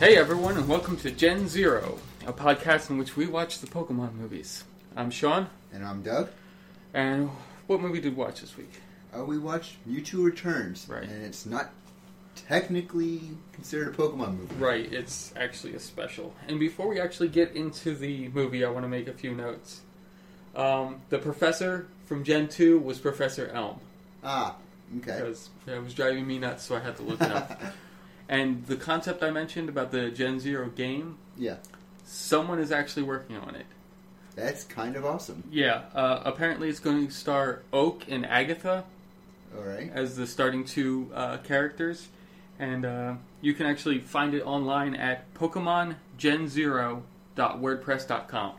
Hey everyone, and welcome to Gen Zero, a podcast in which we watch the Pokemon movies. I'm Sean. And I'm Doug. And what movie did we watch this week? We watched Mewtwo Returns. Right. And it's not technically considered a Pokemon movie. Right, it's actually a special. And before we actually get into the movie, I want to make a few notes. The professor from Gen 2 was Professor Elm. Ah, okay. Because it was driving me nuts, so I had to look it up. And the concept I mentioned about the Gen Zero game, yeah, someone is actually working on it. That's kind of awesome. Yeah, apparently it's going to star Oak and Agatha, all right, as the starting two characters, and you can actually find it online at PokemonGenZero.wordpress.com.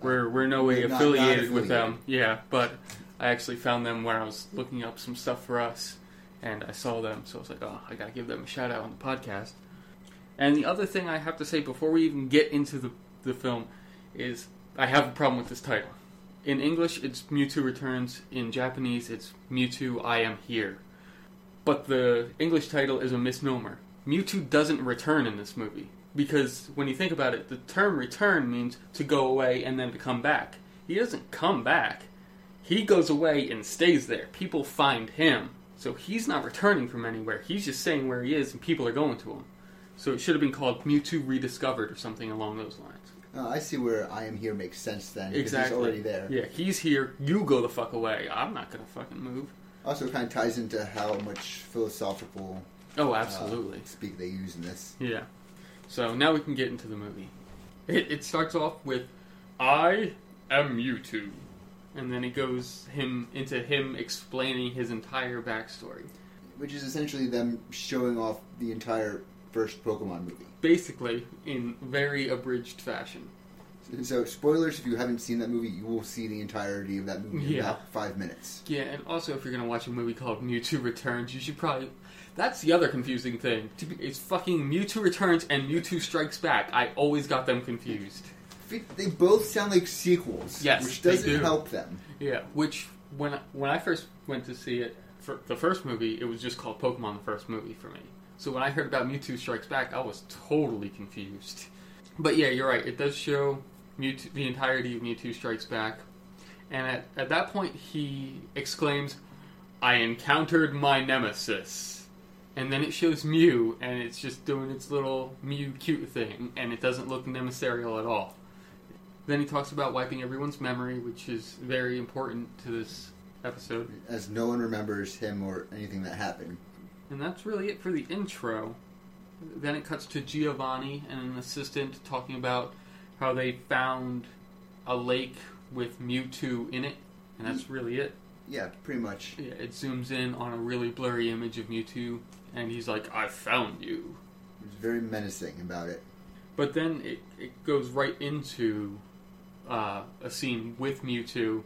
We're in no way affiliated with them, yeah, but I actually found them when I was looking up some stuff for us. And I saw them, so I was like, oh, I gotta give them a shout out on the podcast. And the other thing I have to say before we even get into the film is I have a problem with this title. In English, it's Mewtwo Returns. In Japanese, it's Mewtwo I Am Here. But the English title is a misnomer. Mewtwo doesn't return in this movie. Because when you think about it, the term return means to go away and then to come back. He doesn't come back. He goes away and stays there. People find him. So he's not returning from anywhere. He's just saying where he is, and people are going to him. So it should have been called Mewtwo Rediscovered or something along those lines. Oh, I see where I Am Here makes sense then. Exactly. He's already there. Yeah, he's here. You go the fuck away. I'm not going to fucking move. Also, it kind of ties into how much philosophical speak they use in this. Yeah. So now we can get into the movie. It starts off with, I am Mewtwo. And then it goes into him explaining his entire backstory. Which is essentially them showing off the entire first Pokemon movie. Basically, in very abridged fashion. So, spoilers, if you haven't seen that movie, you will see the entirety of that movie in about 5 minutes. Yeah, and also if you're going to watch a movie called Mewtwo Returns, you should probably... That's the other confusing thing. It's fucking Mewtwo Returns and Mewtwo Strikes Back. I always got them confused. They both sound like sequels, yes, which doesn't help them. Yeah, which when I first went to see it for the first movie, it was just called Pokemon the First Movie for me. So when I heard about Mewtwo Strikes Back, I was totally confused. But yeah, you're right. It does show Mewtwo, the entirety of Mewtwo Strikes Back, and at that point he exclaims, "I encountered my nemesis." And then it shows Mew, and it's just doing its little Mew cute thing, and it doesn't look nemissarial at all. Then he talks about wiping everyone's memory, which is very important to this episode. As no one remembers him or anything that happened. And that's really it for the intro. Then it cuts to Giovanni and an assistant talking about how they found a lake with Mewtwo in it. And that's really it. Yeah, pretty much. Yeah, it zooms in on a really blurry image of Mewtwo, and he's like, I found you. It's very menacing about it. But then it goes right into... a scene with Mewtwo.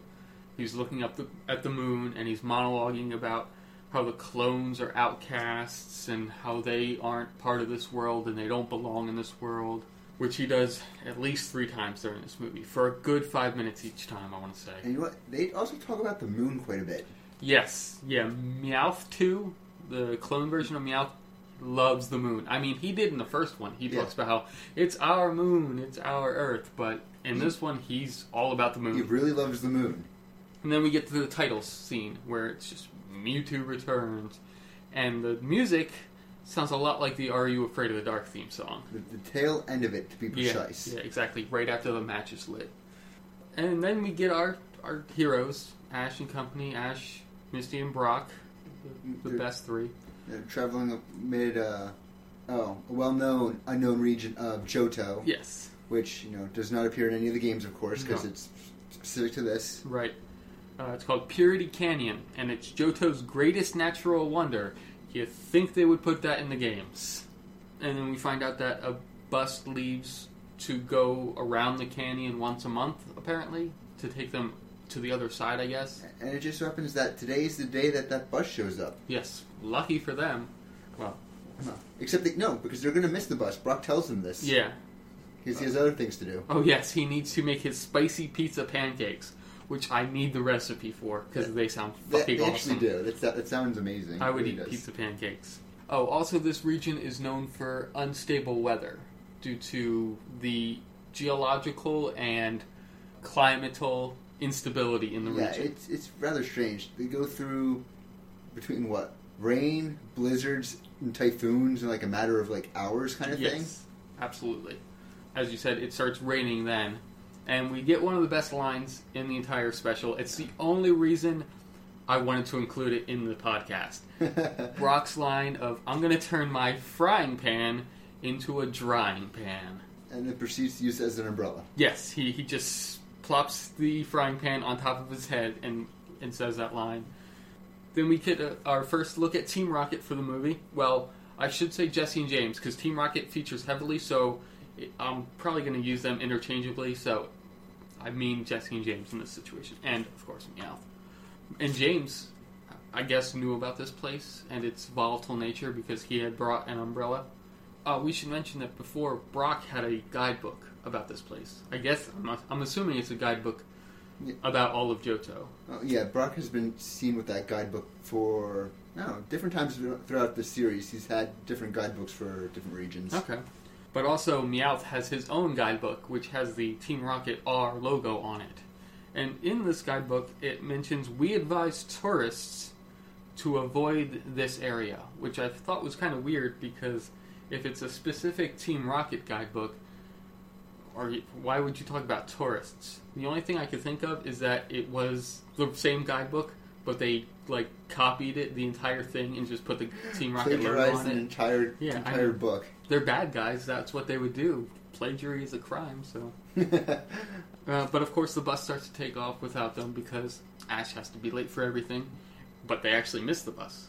He's looking up at the moon, and he's monologuing about how the clones are outcasts and how they aren't part of this world and they don't belong in this world, which he does at least 3 times during this movie, for a good 5 minutes each time, I want to say. And you know what? They also talk about the moon quite a bit. Yes. Yeah, Meowth 2, the clone version of Meowth, loves the moon. I mean, he did in the first one. He talks about how it's our moon, it's our Earth, but in this one, he's all about the moon. He really loves the moon. And then we get to the title scene where it's just Mewtwo Returns, and the music sounds a lot like the Are You Afraid of the Dark theme song. The tail end of it, to be precise. Yeah, exactly. Right after the match is lit. And then we get our heroes, Ash and company, Ash, Misty, and Brock, the best 3. They're traveling amid a well-known, unknown region of Johto. Yes. Which, does not appear in any of the games, of course, because it's specific to this. Right. It's called Purity Canyon, and it's Johto's greatest natural wonder. You think they would put that in the games. And then we find out that a bus leaves to go around the canyon once a month, apparently, to take them to the other side, I guess. And it just so happens that today's the day that bus shows up. Yes. Lucky for them. Well. Except because they're going to miss the bus. Brock tells them this. Yeah. Because he has other things to do. Oh, yes. He needs to make his spicy pizza pancakes, which I need the recipe for, because they sound fucking awesome. They actually do. That sounds amazing. I would eat pizza pancakes. Oh, also this region is known for unstable weather due to the geological and climatal instability in the region. Yeah, it's rather strange. They go through between what? Rain, blizzards, and typhoons in like a matter of like hours kind of thing? Yes, absolutely. As you said, it starts raining then. And we get one of the best lines in the entire special. It's the only reason I wanted to include it in the podcast. Brock's line of, "I'm going to turn my frying pan into a drying pan." And then proceeds to use it as an umbrella. Yes, he just plops the frying pan on top of his head and says that line. Then we get our first look at Team Rocket for the movie. Well, I should say Jesse and James, because Team Rocket features heavily, so I'm probably going to use them interchangeably, so I mean Jesse and James in this situation. And, of course, Meowth. And James, I guess, knew about this place and its volatile nature because he had brought an umbrella. We should mention that before, Brock had a guidebook about this place. I guess, I'm assuming it's a guidebook about all of Johto. Oh, yeah, Brock has been seen with that guidebook for, different times throughout the series. He's had different guidebooks for different regions. Okay. But also, Meowth has his own guidebook, which has the Team Rocket R logo on it. And in this guidebook, it mentions, "We advise tourists to avoid this area," which I thought was kind of weird, because if it's a specific Team Rocket guidebook, why would you talk about tourists? The only thing I could think of is that it was the same guidebook, but they like copied it, the entire thing, and just put the Team Rocket logo on it. Plagiarized the entire book. They're bad guys. That's what they would do. Plagiary is a crime, so... but of course the bus starts to take off without them because Ash has to be late for everything, but they actually miss the bus.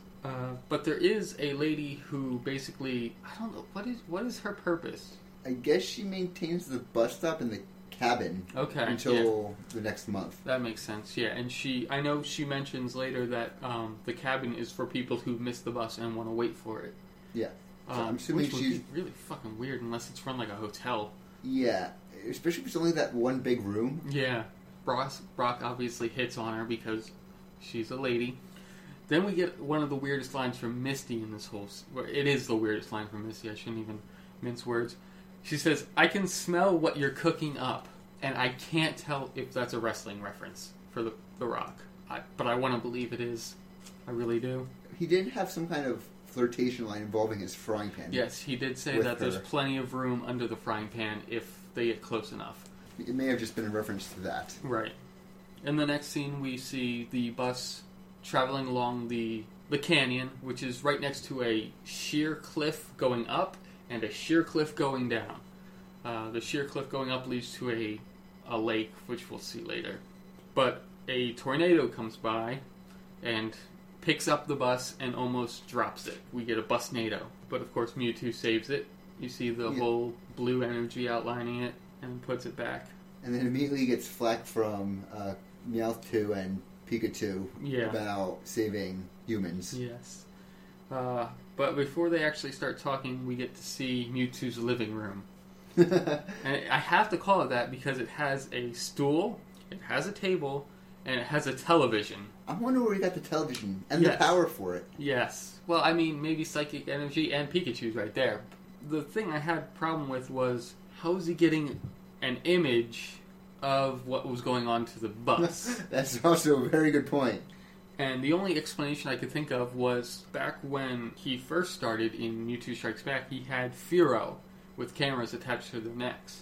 But there is a lady who basically, I don't know, what is her purpose? I guess she maintains the bus stop in the cabin until the next month. That makes sense, yeah. And I know she mentions later that the cabin is for people who miss the bus and want to wait for it. Yeah. So I'm assuming which would be really fucking weird unless it's run like a hotel. Yeah, especially if it's only that one big room. Yeah. Brock obviously hits on her because she's a lady. Then we get one of the weirdest lines from Misty in this whole... It is the weirdest line from Misty. I shouldn't even mince words. She says, "I can smell what you're cooking up, and I can't tell if that's a wrestling reference for The Rock. But I want to believe it is. I really do." He did have some kind of flirtation line involving his frying pan. Yes, he did say that there's plenty of room under the frying pan if they get close enough. It may have just been a reference to that. Right. In the next scene, we see the bus traveling along the canyon, which is right next to a sheer cliff going up and a sheer cliff going down. The sheer cliff going up leads to a lake, which we'll see later. But a tornado comes by and picks up the bus and almost drops it. We get a busnado. But of course Mewtwo saves it. You see the whole blue energy outlining it and puts it back. And then immediately gets flack from Mewtwo and Pikachu about saving humans. Yes. But before they actually start talking, we get to see Mewtwo's living room. And I have to call it that because it has a stool, it has a table, and it has a television. I wonder where he got the television and the power for it. Yes. Well, I mean, maybe psychic energy and Pikachu's right there. The thing I had a problem with was, how is he getting an image of what was going on to the bus? That's also a very good point. And the only explanation I could think of was, back when he first started in Mewtwo Strikes Back, he had Firo with cameras attached to their necks.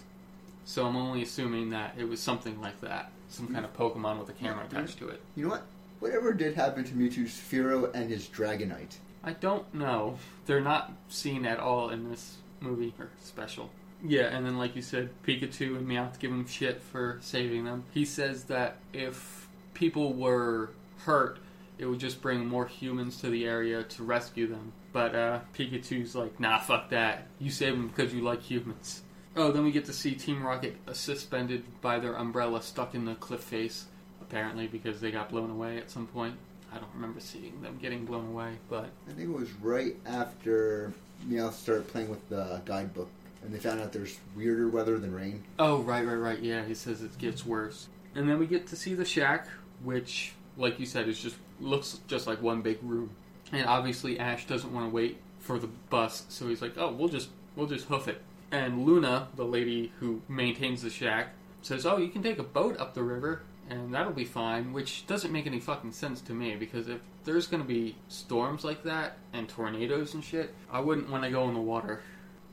So I'm only assuming that it was something like that. Some kind of Pokemon with a camera attached to it. You know what? Whatever did happen to Mewtwo's Firo and his Dragonite? I don't know. They're not seen at all in this movie or special. Yeah, and then like you said, Pikachu and Meowth give him shit for saving them. He says that if people were hurt, it would just bring more humans to the area to rescue them. But Pikachu's like, "Nah, fuck that. You save them because you like humans." Oh, then we get to see Team Rocket suspended by their umbrella stuck in the cliff face, apparently because they got blown away at some point. I don't remember seeing them getting blown away, but... I think it was right after Meowth started playing with the guidebook, and they found out there's weirder weather than rain. Oh, right, yeah, he says it gets worse. And then we get to see the shack, which, like you said, looks just like one big room. And obviously Ash doesn't want to wait for the bus, so he's like, oh, we'll just hoof it. And Luna, the lady who maintains the shack, says, oh, you can take a boat up the river, and that'll be fine, which doesn't make any fucking sense to me, because if there's going to be storms like that, and tornadoes and shit, I wouldn't want to go in the water.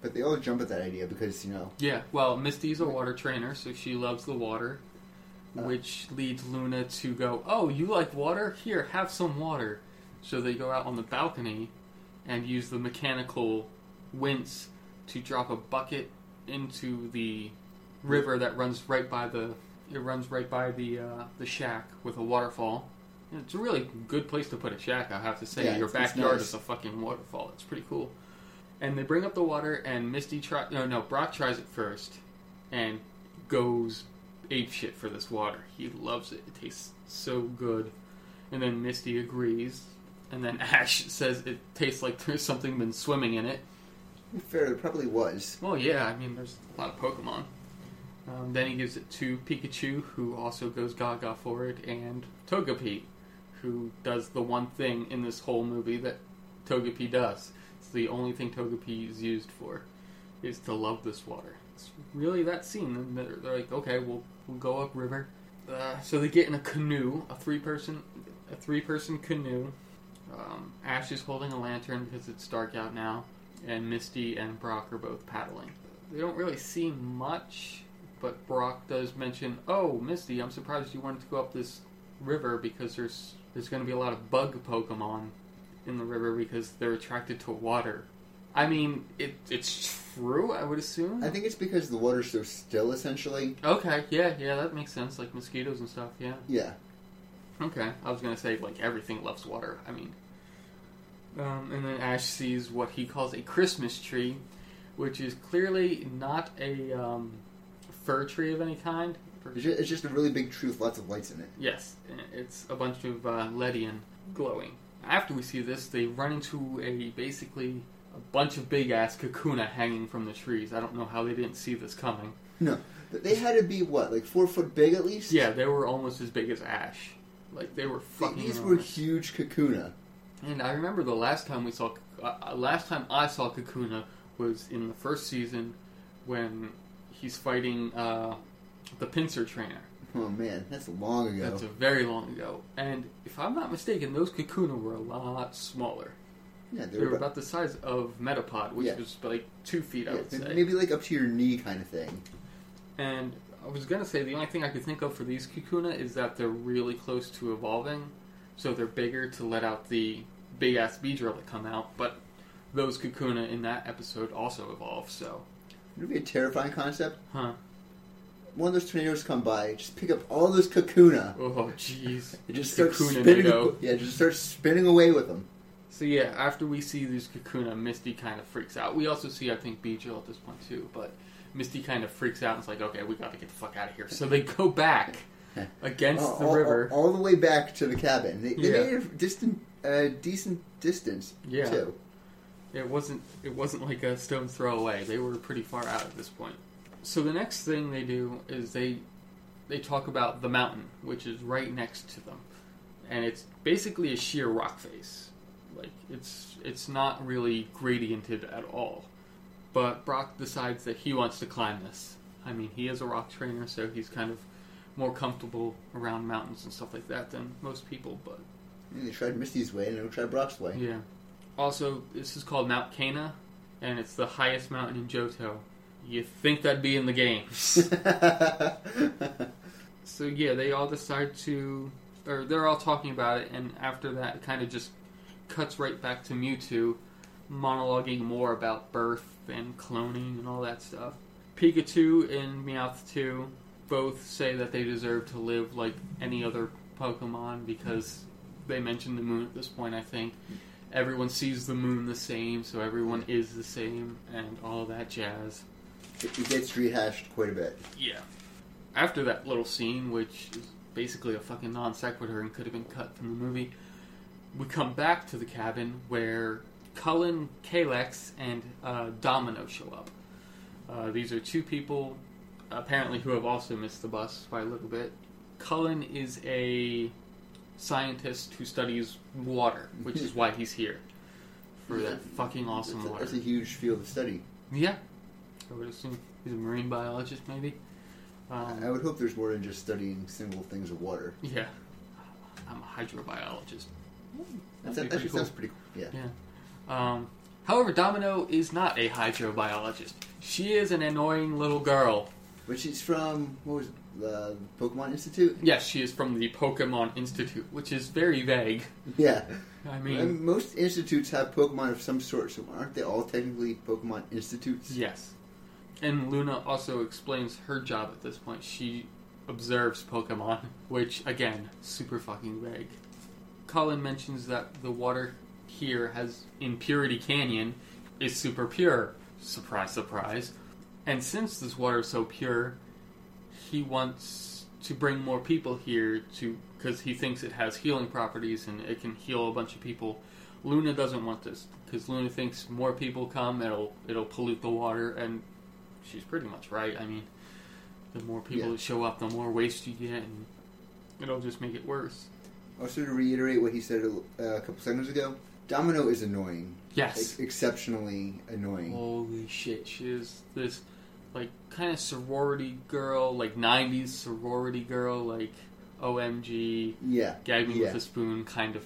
But they all jump at that idea, because, you know... Yeah, well, Misty's a water trainer, so she loves the water, which leads Luna to go, oh, you like water? Here, have some water. So they go out on the balcony and use the mechanical wince to drop a bucket into the river that runs right by the shack with a waterfall. And it's a really good place to put a shack, I have to say. Yeah, your backyard is a fucking waterfall. It's pretty cool. And they bring up the water, and Brock tries it first, and goes apeshit for this water. He loves it. It tastes so good. And then Misty agrees, and then Ash says it tastes like there's something been swimming in it. Fair, it probably was. Well, yeah, I mean, there's a lot of Pokemon. Then he gives it to Pikachu, who also goes gaga for it, and Togepi, who does the one thing in this whole movie that Togepi does. It's the only thing Togepi is used for, is to love this water. It's really that scene. And they're like, okay, we'll go up river. So they get in a canoe, a three-person canoe. Ash is holding a lantern because it's dark out now. And Misty and Brock are both paddling. They don't really see much, but Brock does mention, oh, Misty, I'm surprised you wanted to go up this river because there's going to be a lot of bug Pokemon in the river because they're attracted to water. I mean, it's true, I would assume. I think it's because the water's so still, essentially. Okay, yeah, that makes sense, like mosquitoes and stuff, yeah. Yeah. Okay, I was going to say, like, everything loves water, I mean... and then Ash sees what he calls a Christmas tree, which is clearly not a fir tree of any kind. It's just a really big tree with lots of lights in it. Yes, it's a bunch of Ledian glowing. After we see this, they run into a bunch of big-ass Kakuna hanging from the trees. I don't know how they didn't see this coming. No, they had to be, what, like 4 foot big at least? Yeah, they were almost as big as Ash. Like, they were fucking... These were huge Kakuna. And I remember the last time I saw Kakuna was in the first season when he's fighting the pincer trainer. Oh man, that's long ago. That's very long ago. And if I'm not mistaken, those Kakuna were a lot smaller. Yeah, they were about the size of Metapod, which was like 2 feet, I would say. Maybe like up to your knee kind of thing. And I was going to say, the only thing I could think of for these Kakuna is that they're really close to evolving. So they're bigger to let out the big-ass Beedrill that come out, but those Kakuna in that episode also evolve, so... It would be a terrifying concept. Huh. One of those tornadoes come by, just pick up all those Kakuna. Oh, jeez. It just starts spinning, spinning away with them. So yeah, after we see these Kakuna, Misty kind of freaks out. We also see, I think, Beedrill at this point too, but Misty kind of freaks out and is like, okay, we gotta get the fuck out of here. So they go back... against the river. All the way back to the cabin. They made a decent distance, too. It wasn't like a stone's throw away. They were pretty far out at this point. So the next thing they do is they talk about the mountain, which is right next to them. And it's basically a sheer rock face. Like, it's not really gradiented at all. But Brock decides that he wants to climb this. I mean, he is a rock trainer, so he's kind of more comfortable around mountains and stuff like that than most people, but... Yeah, they tried Misty's way, and they tried Brock's way. Yeah. Also, this is called Mount Kana, and it's the highest mountain in Johto. You think that'd be in the games. So, yeah, they all decide to... Or, they're all talking about it, and after that, it kind of just cuts right back to Mewtwo, monologuing more about birth and cloning and all that stuff. Pikachu and Meowth, too... both say that they deserve to live like any other Pokemon because they mentioned the moon at this point, I think. Everyone sees the moon the same, so everyone is the same, and all that jazz. It gets rehashed quite a bit. Yeah. After that little scene, which is basically a fucking non sequitur and could have been cut from the movie, we come back to the cabin where Cullen, Kalex, and Domino show up. These are two people... apparently who have also missed the bus by a little bit. Cullen is a scientist who studies water, which is why he's here. for that fucking awesome water. That's a huge field of study. Yeah. I would assume he's a marine biologist, maybe. I would hope there's more than just studying single things of water. Yeah. I'm a hydrobiologist. That sounds pretty cool. Yeah. However, Domino is not a hydrobiologist. She is an annoying little girl. But she's from, what was it, the Pokemon Institute? Yes, she is from the Pokemon Institute, which is very vague. Yeah. I mean... Well, most institutes have Pokemon of some sort, so aren't they all technically Pokemon Institutes? Yes. And Luna also explains her job at this point. She observes Pokemon, which, again, super fucking vague. Cullen mentions that the water here has, in Purity Canyon, is super pure. Surprise, surprise. And since this water is so pure, he wants to bring more people here to, because he thinks it has healing properties and it can heal a bunch of people. Luna doesn't want this, because Luna thinks more people come, it'll pollute the water, and she's pretty much right. I mean, the more people that show up, the more waste you get, and it'll just make it worse. Also, to reiterate what he said a couple seconds ago, Domino is annoying. Yes. Exceptionally annoying. Holy shit, she is this... like, kind of sorority girl, like, 90s sorority girl, like, OMG, gag me with a spoon kind of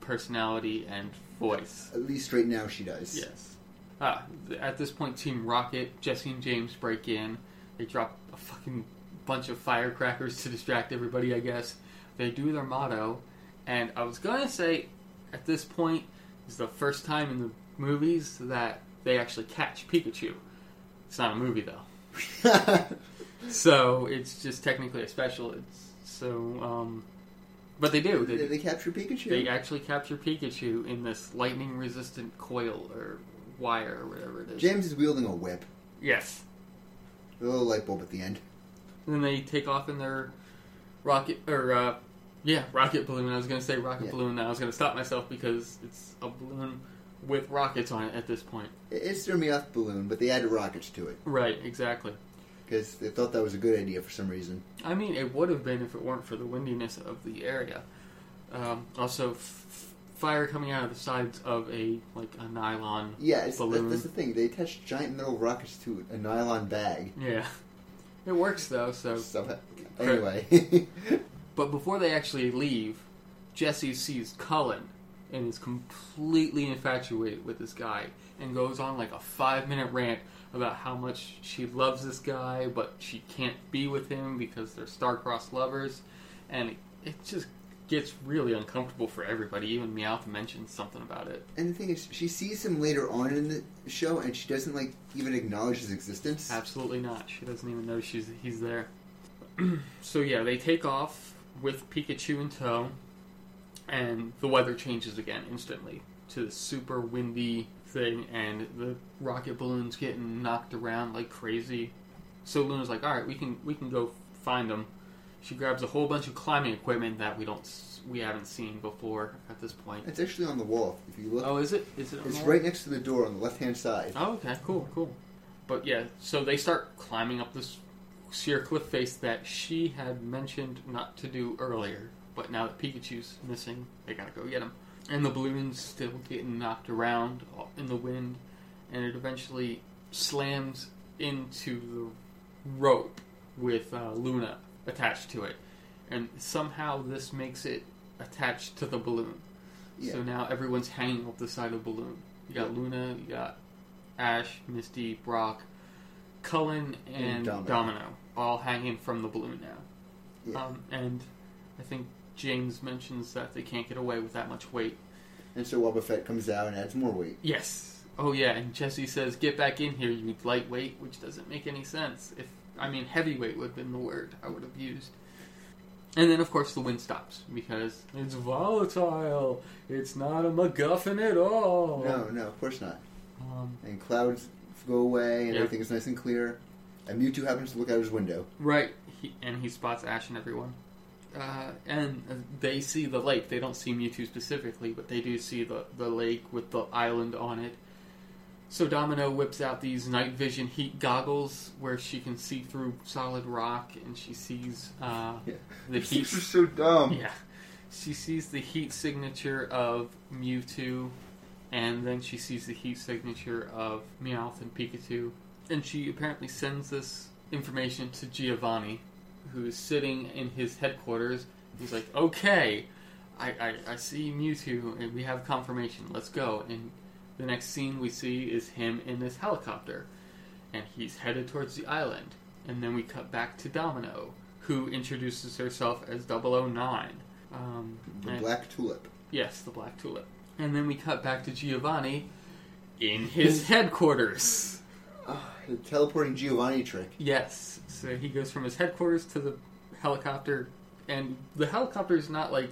personality and voice. At least right now she does. Yes. At this point, Team Rocket, Jesse and James break in. They drop a fucking bunch of firecrackers to distract everybody, I guess. They do their motto, and I was going to say, at this point, it's the first time in the movies that they actually catch Pikachu. It's not a movie, though. So, it's just technically a special. But they do. They capture Pikachu. They actually capture Pikachu in this lightning-resistant coil or wire or whatever it is. James is wielding a whip. Yes. With a little light bulb at the end. And then they take off in their rocket balloon. I was going to say rocket balloon, and I was going to stop myself because it's a balloon... with rockets on it at this point. It's their Meowth balloon, but they added rockets to it. Right, exactly. Because they thought that was a good idea for some reason. I mean, it would have been if it weren't for the windiness of the area. Also, fire coming out of the sides of a nylon balloon. That's the thing. They attached giant metal rockets to a nylon bag. Yeah. It works, though, so anyway. But before they actually leave, Jesse sees Cullen. And is completely infatuated with this guy. And goes on like a 5-minute rant about how much she loves this guy. But she can't be with him because they're star-crossed lovers. And it just gets really uncomfortable for everybody. Even Meowth mentions something about it. And the thing is, she sees him later on in the show. And she doesn't even acknowledge his existence. Absolutely not. She doesn't even know he's there. So yeah, they take off with Pikachu in tow. And the weather changes again instantly to the super windy thing, and the rocket balloon's getting knocked around like crazy. So Luna's like, all right, we can go find them. She grabs a whole bunch of climbing equipment that we haven't seen before at this point. It's actually on the wall if you look. Oh, is it? Is it? On it's the right next to the door on the left-hand side. Oh, okay, cool. But yeah, so they start climbing up this sheer cliff face that she had mentioned not to do earlier. But now that Pikachu's missing, they gotta go get him. And the balloon's still getting knocked around in the wind, and it eventually slams into the rope with Luna attached to it. And somehow this makes it attached to the balloon. Yeah. So now everyone's hanging off the side of the balloon. You got Luna, you got Ash, Misty, Brock, Cullen, and Domino, all hanging from the balloon now. Yeah. And I think James mentions that they can't get away with that much weight. And so Wobba Fett comes out and adds more weight. Yes. Oh, yeah. And Jesse says, get back in here, you lightweight, which doesn't make any sense. Heavyweight would have been the word I would have used. And then, of course, the wind stops because it's volatile. It's not a MacGuffin at all. No, of course not. And clouds go away and everything is nice and clear. And Mewtwo happens to look out his window. Right. He spots Ash and everyone. And they see the lake. They don't see Mewtwo specifically, but they do see the lake with the island on it. So Domino whips out these night vision heat goggles where she can see through solid rock, and she sees the heat. This is so dumb. Yeah, she sees the heat signature of Mewtwo, and then she sees the heat signature of Meowth and Pikachu, and she apparently sends this information to Giovanni, who's sitting in his headquarters. He's like, okay, I see Mewtwo, and we have confirmation, let's go. And the next scene we see is him in this helicopter, and he's headed towards the island. And then we cut back to Domino, who introduces herself as 009. The Black Tulip. Yes, the Black Tulip. And then we cut back to Giovanni in his headquarters. The teleporting Giovanni trick. Yes. So he goes from his headquarters to the helicopter, and the helicopter is not, like,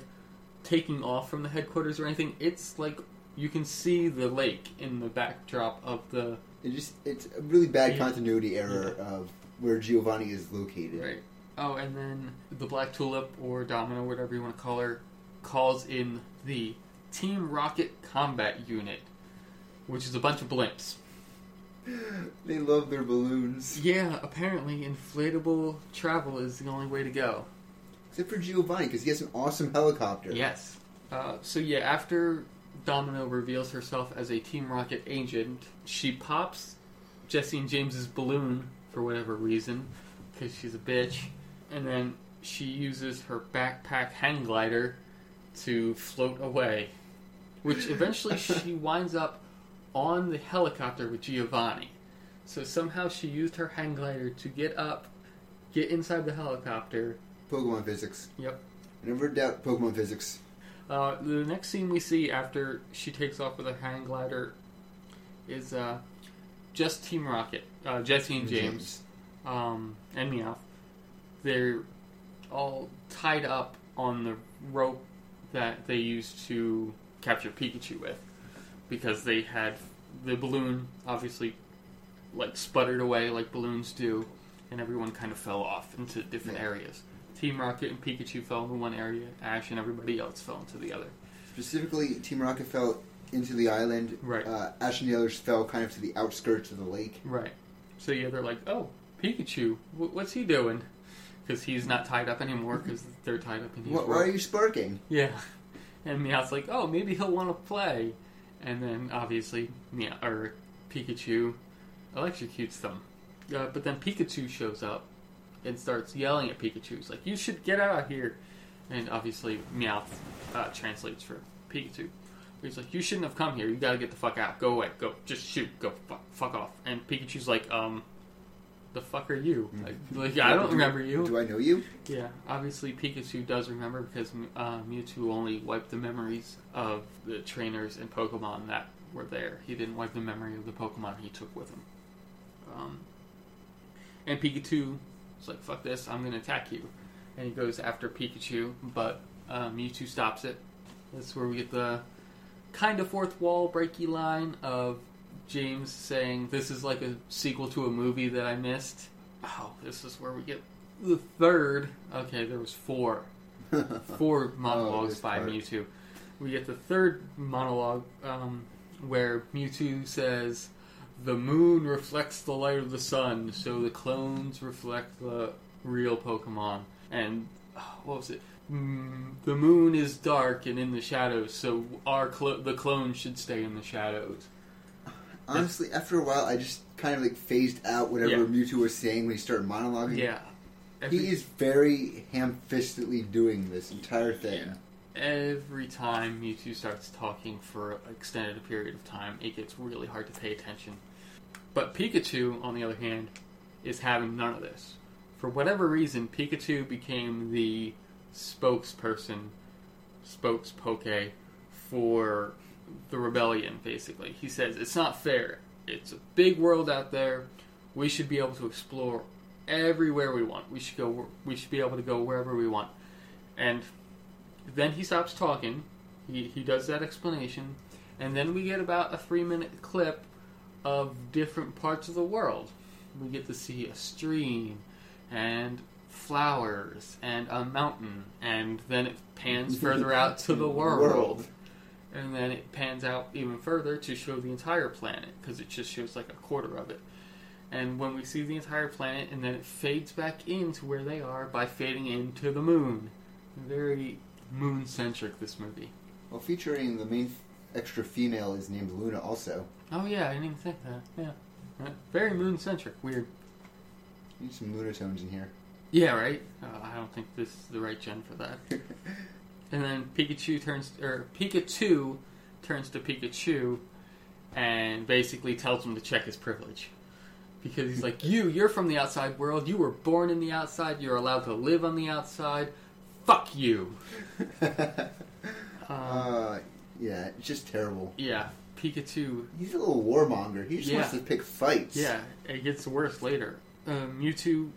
taking off from the headquarters or anything. It's, like, you can see the lake in the backdrop of the... It's a really bad continuity error of where Giovanni is located. Right. Oh, and then the Black Tulip, or Domino, whatever you want to call her, calls in the Team Rocket Combat Unit, which is a bunch of blimps. They love their balloons. Yeah, apparently inflatable travel is the only way to go. Except for Giovanni, because he has an awesome helicopter. Yes. After Domino reveals herself as a Team Rocket agent, she pops Jesse and James's balloon for whatever reason, because she's a bitch, and then she uses her backpack hang glider to float away, which eventually she winds up on the helicopter with Giovanni. So somehow she used her hang glider to get up, get inside the helicopter. Pokemon physics. Yep. I never doubt Pokemon physics. The next scene we see after she takes off with her hang glider is just Team Rocket, Jesse and James. And Meowth. They're all tied up on the rope that they used to capture Pikachu with, because they had the balloon obviously like sputtered away like balloons do, and everyone kind of fell off into different areas. Team Rocket and Pikachu fell into one area, Ash and everybody else fell into the other. Specifically, Team Rocket fell into the island, right. Ash and the others fell kind of to the outskirts of the lake. Right. So yeah, they're like, oh, Pikachu, what's he doing? Because he's not tied up anymore, because they're tied up in his rope. Why are you sparking? Yeah. And Meowth's like, oh, maybe he'll want to play. And then, obviously, Pikachu electrocutes them. But then Pikachu shows up and starts yelling at Pikachu. He's like, you should get out of here. And obviously, Meowth translates for Pikachu. He's like, you shouldn't have come here. You gotta get the fuck out. Go away. Go. Just shoot. Go. Fuck off. And Pikachu's like, the fuck are you? Like I don't remember you. Do I know you? Yeah, obviously Pikachu does remember, because Mewtwo only wiped the memories of the trainers and Pokemon that were there. He didn't wipe the memory of the Pokemon he took with him. And Pikachu is like, fuck this, I'm going to attack you. And he goes after Pikachu, but Mewtwo stops it. That's where we get the kind of fourth wall breaky line of James saying, this is like a sequel to a movie that I missed. Oh, this is where we get the third. Okay, there was four monologues by Mewtwo. We get the third monologue where Mewtwo says, the moon reflects the light of the sun, so the clones reflect the real Pokemon. And what was it? The moon is dark and in the shadows, so the clones should stay in the shadows. Honestly, after a while, I just kind of like phased out whatever Mewtwo was saying when he started monologuing. Yeah. He is very ham-fistedly doing this entire thing. Yeah. Every time Mewtwo starts talking for an extended period of time, it gets really hard to pay attention. But Pikachu, on the other hand, is having none of this. For whatever reason, Pikachu became the spokespoke for the rebellion, basically. He says, it's not fair. It's a big world out there. We should be able to explore everywhere we want. We should be able to go wherever we want. And then he stops talking. He does that explanation. And then we get about a 3-minute clip of different parts of the world. We get to see a stream and flowers and a mountain. And then it pans further out to the world. And then it pans out even further to show the entire planet, because it just shows like a quarter of it. And when we see the entire planet, and then it fades back into where they are by fading into the moon. Very moon-centric, this movie. Well, featuring the main extra female is named Luna also. Oh yeah, I didn't even think that. Yeah. Right. Very moon-centric. Weird. Need some Lunatones in here. Yeah, right? I don't think this is the right gen for that. And then Pikachu turns to Pikachu and basically tells him to check his privilege. Because he's like, you're from the outside world, you were born in the outside, you're allowed to live on the outside, fuck you. Yeah, it's just terrible. Yeah, Pikachu. He's a little warmonger, he just wants to pick fights. Yeah, it gets worse later. Mewtwo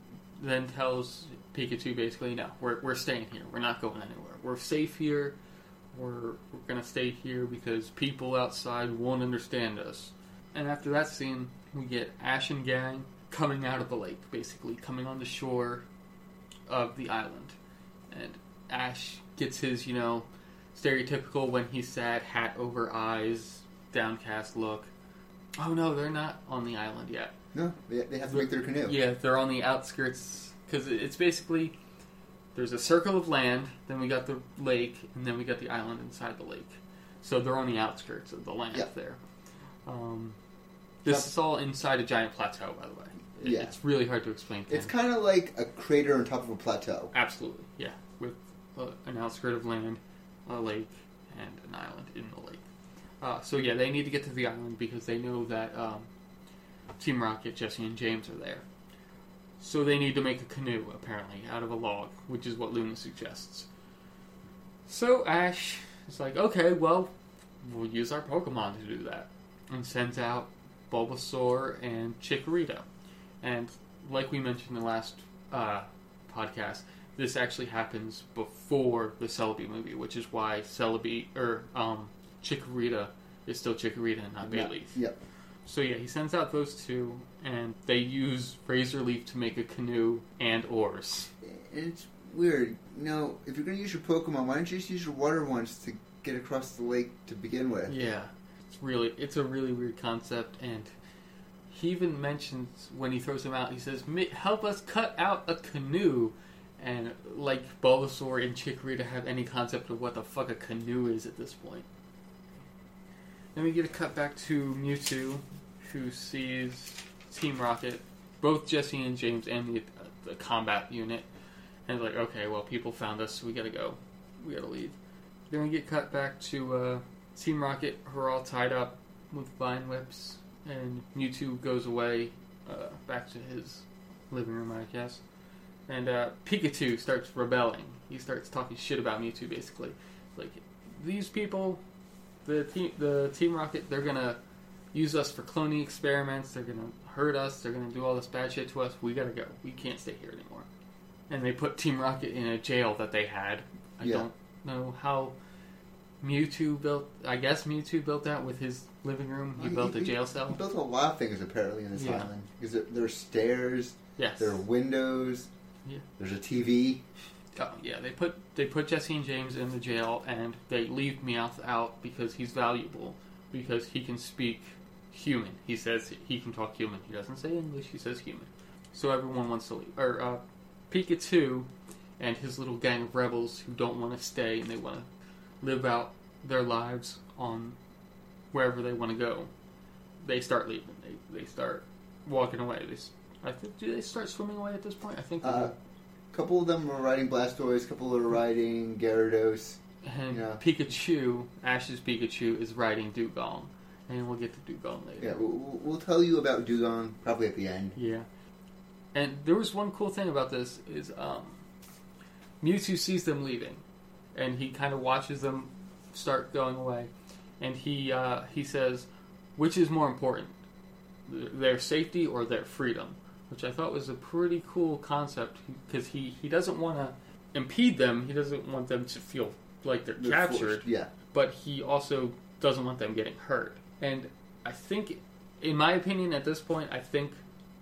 then tells Pikachu basically, no, we're staying here, we're not going anywhere, we're safe here, we're gonna stay here because people outside won't understand us. And after that scene, we get Ash and gang coming out of the lake, basically coming on the shore of the island, and Ash gets his, stereotypical when he's sad, hat over eyes, downcast look. Oh no, they're not on the island yet. No, they have to make their canoe. Yeah, they're on the outskirts, because it's basically, there's a circle of land, then we got the lake, and then we got the island inside the lake. So they're on the outskirts of the land there. This is all inside a giant plateau, by the way. It's really hard to explain. It's kind of like a crater on top of a plateau. Absolutely, yeah. With an outskirt of land, a lake, and an island in the lake. So they need to get to the island because they know that Team Rocket, Jesse, and James are there. So they need to make a canoe, apparently, out of a log, which is what Luna suggests. So Ash is like, okay, well, we'll use our Pokemon to do that. And sends out Bulbasaur and Chikorita. And like we mentioned in the last podcast, this actually happens before the Celebi movie, which is why Chikorita is still Chikorita and not Bayleaf. Yep. So he sends out those two, and they use Razor Leaf to make a canoe and oars. It's weird. No, if you're going to use your Pokemon, why don't you just use your water ones to get across the lake to begin with? Yeah. It's a really weird concept, and he even mentions when he throws him out, he says, help us cut out a canoe, and like Bulbasaur and Chikorita have any concept of what the fuck a canoe is at this point. Then we get a cut back to Mewtwo, who sees Team Rocket, both Jesse and James, and the combat unit, and like, okay, well, people found us, so we gotta go. We gotta leave. Then we get cut back to Team Rocket, who are all tied up with vine whips, and Mewtwo goes away back to his living room, I guess. And Pikachu starts rebelling. He starts talking shit about Mewtwo, basically. Like, these people, the Team Rocket, they're gonna use us for cloning experiments, they're gonna hurt us, they're gonna do all this bad shit to us, we gotta go. We can't stay here anymore. And they put Team Rocket in a jail that they had. I don't know how Mewtwo built that with his living room. He built a jail cell. He built a lot of things, apparently, in this island. Because there's stairs, there are windows, there's a TV. Oh, yeah, they put Jesse and James in the jail, and they leave Meowth out because he's valuable, because he can speak human. He says he can talk human. He doesn't say English, he says human. So everyone wants to leave. Or Pikachu and his little gang of rebels who don't want to stay, and they want to live out their lives on wherever they want to go. They start leaving. They start walking away. Do they start swimming away at this point? I think they do. A couple of them are riding Blastoise, a couple are riding Gyarados. And Pikachu, Ash's Pikachu, is riding Dugong. And we'll get to Dugong later. Yeah, we'll tell you about Dugong probably at the end. Yeah. And there was one cool thing about this is Mewtwo sees them leaving. And he kind of watches them start going away. And he says, which is more important, their safety or their freedom? Which I thought was a pretty cool concept, because he doesn't want to impede them. He doesn't want them to feel like they're captured. Forced, yeah. But he also doesn't want them getting hurt. And I think, in my opinion at this point, I think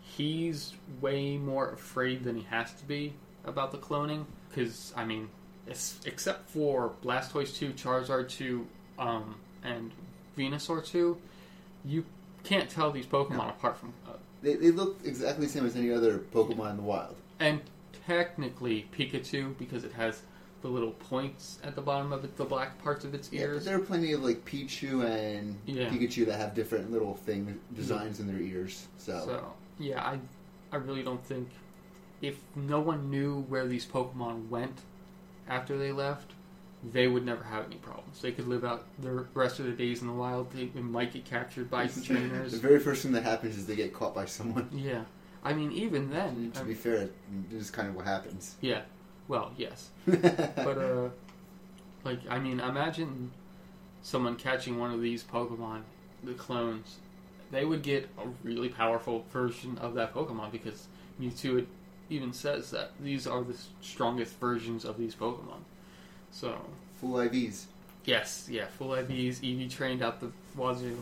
he's way more afraid than he has to be about the cloning. Because, I mean, except for Blastoise 2, Charizard 2, and Venusaur 2, you can't tell these Pokemon apart from... They look exactly the same as any other Pokemon in the wild. And technically Pikachu, because it has the little points at the bottom of it, the black parts of its ears. Yeah, but there are plenty of like Pichu and Pikachu that have different little thing designs in their ears. So yeah, I really don't think, if no one knew where these Pokemon went after they left, they would never have any problems. They could live out the rest of their days in the wild. They might get captured by trainers. The very first thing that happens is they get caught by someone. Yeah. I mean, even then... To be fair, this is kind of what happens. Yeah. Well, yes. But, like, I mean, imagine someone catching one of these Pokemon, the clones. They would get a really powerful version of that Pokemon, because Mewtwo even says that these are the strongest versions of these Pokemon. So full IVs. Yes, yeah, full IVs, EV trained out the wazoo.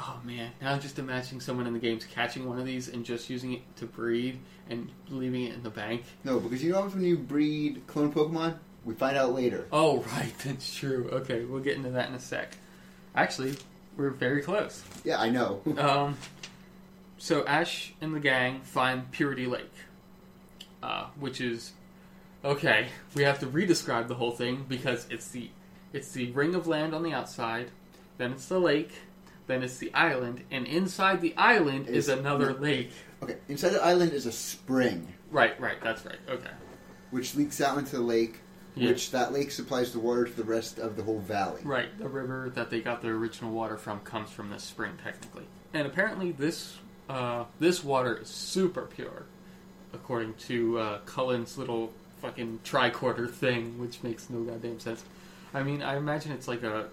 Oh man, now I'm just imagining someone in the games catching one of these and just using it to breed and leaving it in the bank. No, because you know when you breed clone Pokemon, we find out later. Oh right, that's true. Okay, we'll get into that in a sec. Actually, we're very close. Yeah, I know. So Ash and the gang find Purity Lake, which is... Okay, we have to redescribe the whole thing, because it's the ring of land on the outside, then it's the lake, then it's the island, and inside the island is another lake. Okay, inside the island is a spring. Right, that's right, okay. Which leaks out into the lake, which that lake supplies the water to the rest of the whole valley. Right, the river that they got their original water from comes from this spring, technically. And apparently this water is super pure, according to Cullen's little... fucking tricorder thing, which makes no goddamn sense. I mean, I imagine it's like a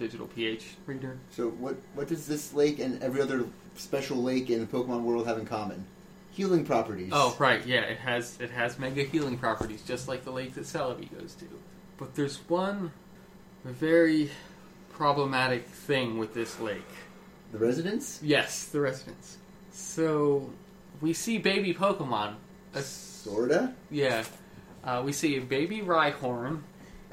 digital pH reader. So what does this lake and every other special lake in the Pokemon world have in common? Healing properties. Oh right, yeah, it has mega healing properties, just like the lake that Celebi goes to. But there's one very problematic thing with this lake. The residents? Yes, the residents. So we see baby Pokemon. Sorta? Yeah. We see a baby Rhyhorn and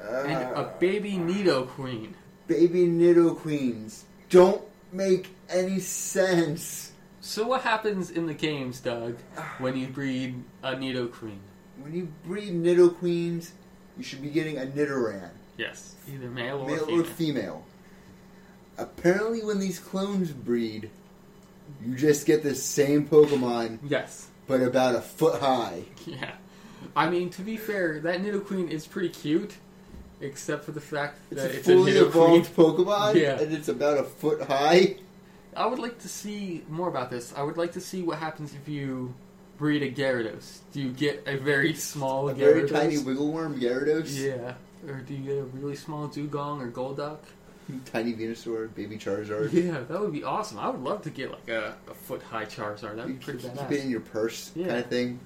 a baby Nidoqueen. Baby Nidoqueens don't make any sense. So what happens in the games, Doug, when you breed a Nidoqueen? When you breed Nidoqueens, you should be getting a Nidoran. Yes, either male or female. Apparently when these clones breed, you just get the same Pokemon. Yes. But about a foot high. Yeah. I mean, to be fair, that Nidoqueen is pretty cute, except for the fact that it's a fully evolved Pokemon, and it's about a foot high. I would like to see more about this. I would like to see what happens if you breed a Gyarados. Do you get a very small Gyarados? A very tiny wiggleworm Gyarados? Yeah. Or do you get a really small Dugong or Golduck? Tiny Venusaur, baby Charizard. Yeah, that would be awesome. I would love to get like a foot-high Charizard. That would be pretty badass. Keep it in your purse kind of thing.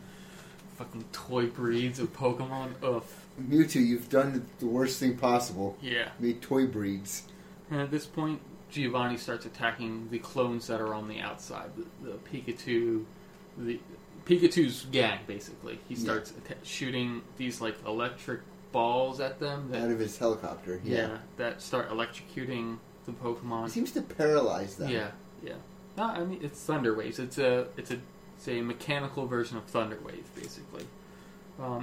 Fucking toy breeds of Pokemon. Ugh. Mewtwo, you've done the worst thing possible. Yeah. Made toy breeds. And at this point, Giovanni starts attacking the clones that are on the outside. The Pikachu... Pikachu's gang, basically. He starts shooting these like electric... balls at them out of his helicopter, that start electrocuting the Pokemon. It seems to paralyze them. Yeah. No, I mean it's thunder waves. It's a mechanical version of thunder wave, basically.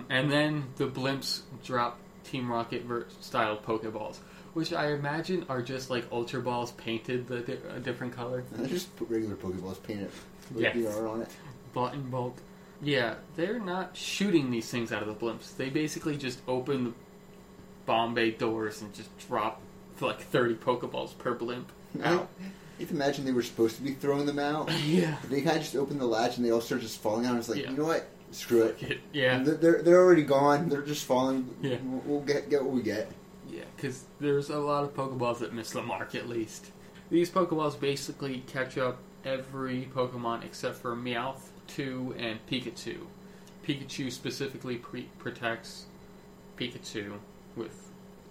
And then the blimps drop Team Rocket style Pokeballs, which I imagine are just like Ultra Balls painted a different color. No, just put regular Pokeballs painted with VR on it. Bought in bulk. Yeah, they're not shooting these things out of the blimps. They basically just open the Bombay doors and just drop like 30 Pokeballs per blimp out. You can imagine they were supposed to be throwing them out. Yeah. But they kind of just open the latch and they all start just falling out. It's like, you know what? Screw it. Yeah. They're already gone. They're just falling. Yeah. We'll get what we get. Yeah, because there's a lot of Pokeballs that miss the mark, at least. These Pokeballs basically catch up every Pokemon except for Meowth, and Pikachu. Pikachu specifically protects Pikachu with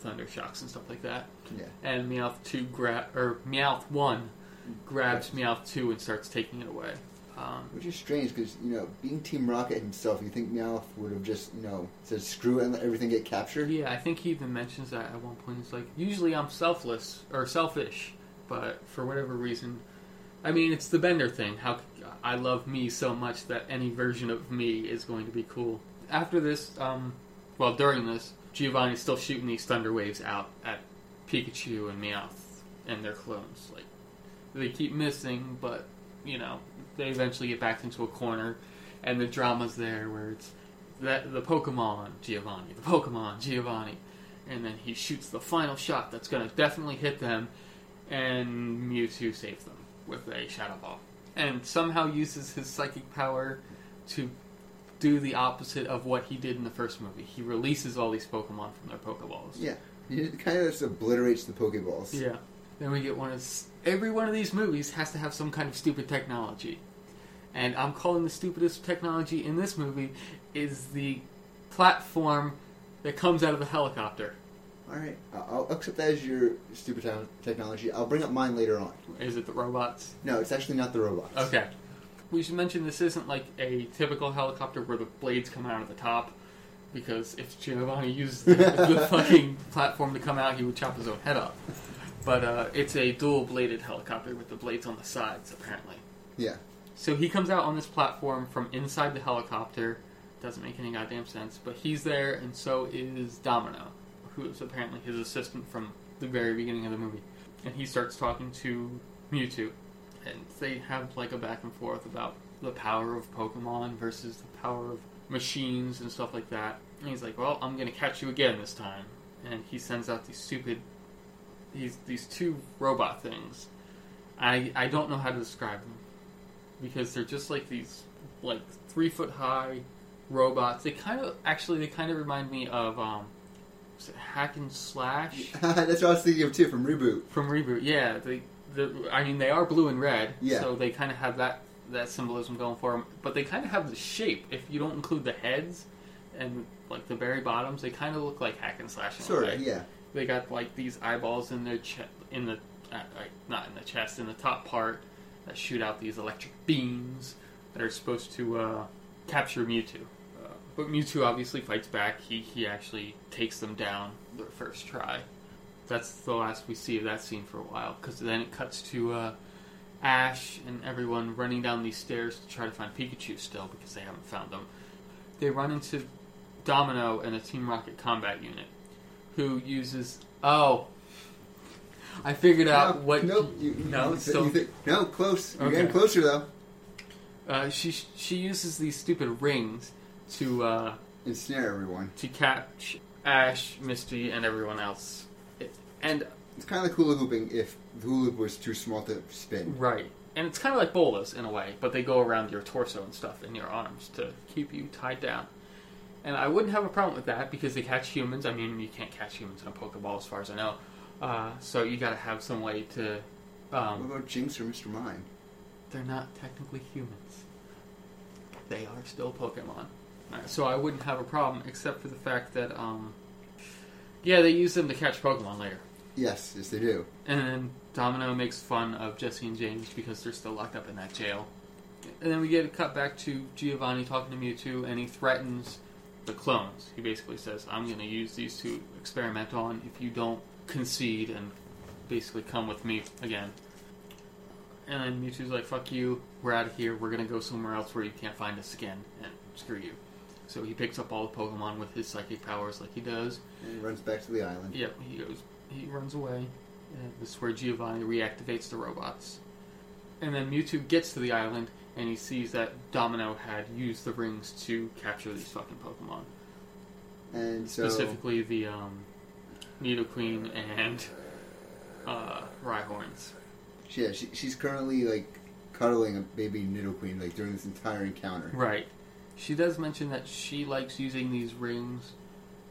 thunder shocks and stuff like that. Yeah. And Meowth 1 grabs Meowth 2 and starts taking it away. Which is strange because, you know, being Team Rocket himself, you think Meowth would have just, you know, said screw it and let everything get captured? Yeah, I think he even mentions that at one point. He's like, usually I'm selfish, but for whatever reason, I mean, it's the Bender thing. How I love me so much that any version of me is going to be cool. After this, Well, during this, Giovanni's still shooting these thunder waves out at Pikachu and Meowth and their clones. Like, they keep missing, but, you know, they eventually get backed into a corner, and the drama's there where it's that the Pokemon Giovanni, the Pokemon Giovanni, and then he shoots the final shot that's going to definitely hit them, and Mewtwo saves them with a Shadow Ball, and somehow uses his psychic power to do the opposite of what he did in the first movie. He releases all these Pokemon from their Pokeballs. Yeah. He kind of just obliterates the Pokeballs. Yeah. Then we get one of... Every one of these movies has to have some kind of stupid technology. And I'm calling the stupidest technology in this movie is the platform that comes out of the helicopter. Alright. I'll accept that as your stupid technology. I'll bring up mine later on. Is it the robots? No, it's actually not the robots. Okay. We should mention this isn't like a typical helicopter where the blades come out of the top, because if Giovanni used the fucking platform to come out, he would chop his own head up. But it's a dual-bladed helicopter with the blades on the sides, apparently. Yeah. So he comes out on this platform from inside the helicopter. Doesn't make any goddamn sense. But he's there, and so is Domino, who is apparently his assistant from the very beginning of the movie. And he starts talking to Mewtwo. And they have like a back and forth about the power of Pokemon versus the power of machines and stuff like that. And he's like, well, I'm going to catch you again this time. And he sends out these stupid, these two robot things. I don't know how to describe them, because they're just like these, like, 3-foot-high robots. They kind of remind me of, was it Hack and Slash? That's what I was thinking of too, from Reboot. From Reboot, yeah. They are blue and red, yeah. So they kind of have that symbolism going for them. But they kind of have the shape. If you don't include the heads and like the very bottoms, they kind of look like Hack and Slash. Sort of, yeah. They got like these eyeballs in their not in the chest, in the top part, that shoot out these electric beams that are supposed to capture Mewtwo. But Mewtwo obviously fights back. He actually takes them down their first try. That's the last we see of that scene for a while, because then it cuts to Ash and everyone running down these stairs to try to find Pikachu still, because they haven't found them. They run into Domino and a Team Rocket combat unit, who uses... Oh! I figured out what... Nope. No, close. You're okay. Getting closer, though. She uses these stupid rings to... ensnare everyone. To catch Ash, Misty, and everyone else. And it's kind of like hula hooping if the hula hoop was too small to spin. Right. And it's kind of like bolas in a way, but they go around your torso and stuff and your arms to keep you tied down. And I wouldn't have a problem with that, because they catch humans. I mean, you can't catch humans in a Pokeball as far as I know. So you got to have some way to... what about Jinx or Mr. Mime? They're not technically humans. They are still Pokemon. So I wouldn't have a problem, except for the fact that... yeah, they use them to catch Pokemon later. Yes, they do. And then Domino makes fun of Jesse and James because they're still locked up in that jail. And then we get a cut back to Giovanni talking to Mewtwo, and he threatens the clones. He basically says, I'm going to use these to experiment on if you don't concede and basically come with me again. And then Mewtwo's like, fuck you, we're out of here, we're going to go somewhere else where you can't find us again, and screw you. So he picks up all the Pokemon with his psychic powers like he does. And he runs back to the island. Yep, he runs away. And this is where Giovanni reactivates the robots. And then Mewtwo gets to the island, and he sees that Domino had used the rings to capture these fucking Pokemon. And so... Specifically the Nidoqueen and Rhyhorns. Yeah, she's currently, like, cuddling a baby Nidoqueen, like, during this entire encounter. Right. She does mention that she likes using these rings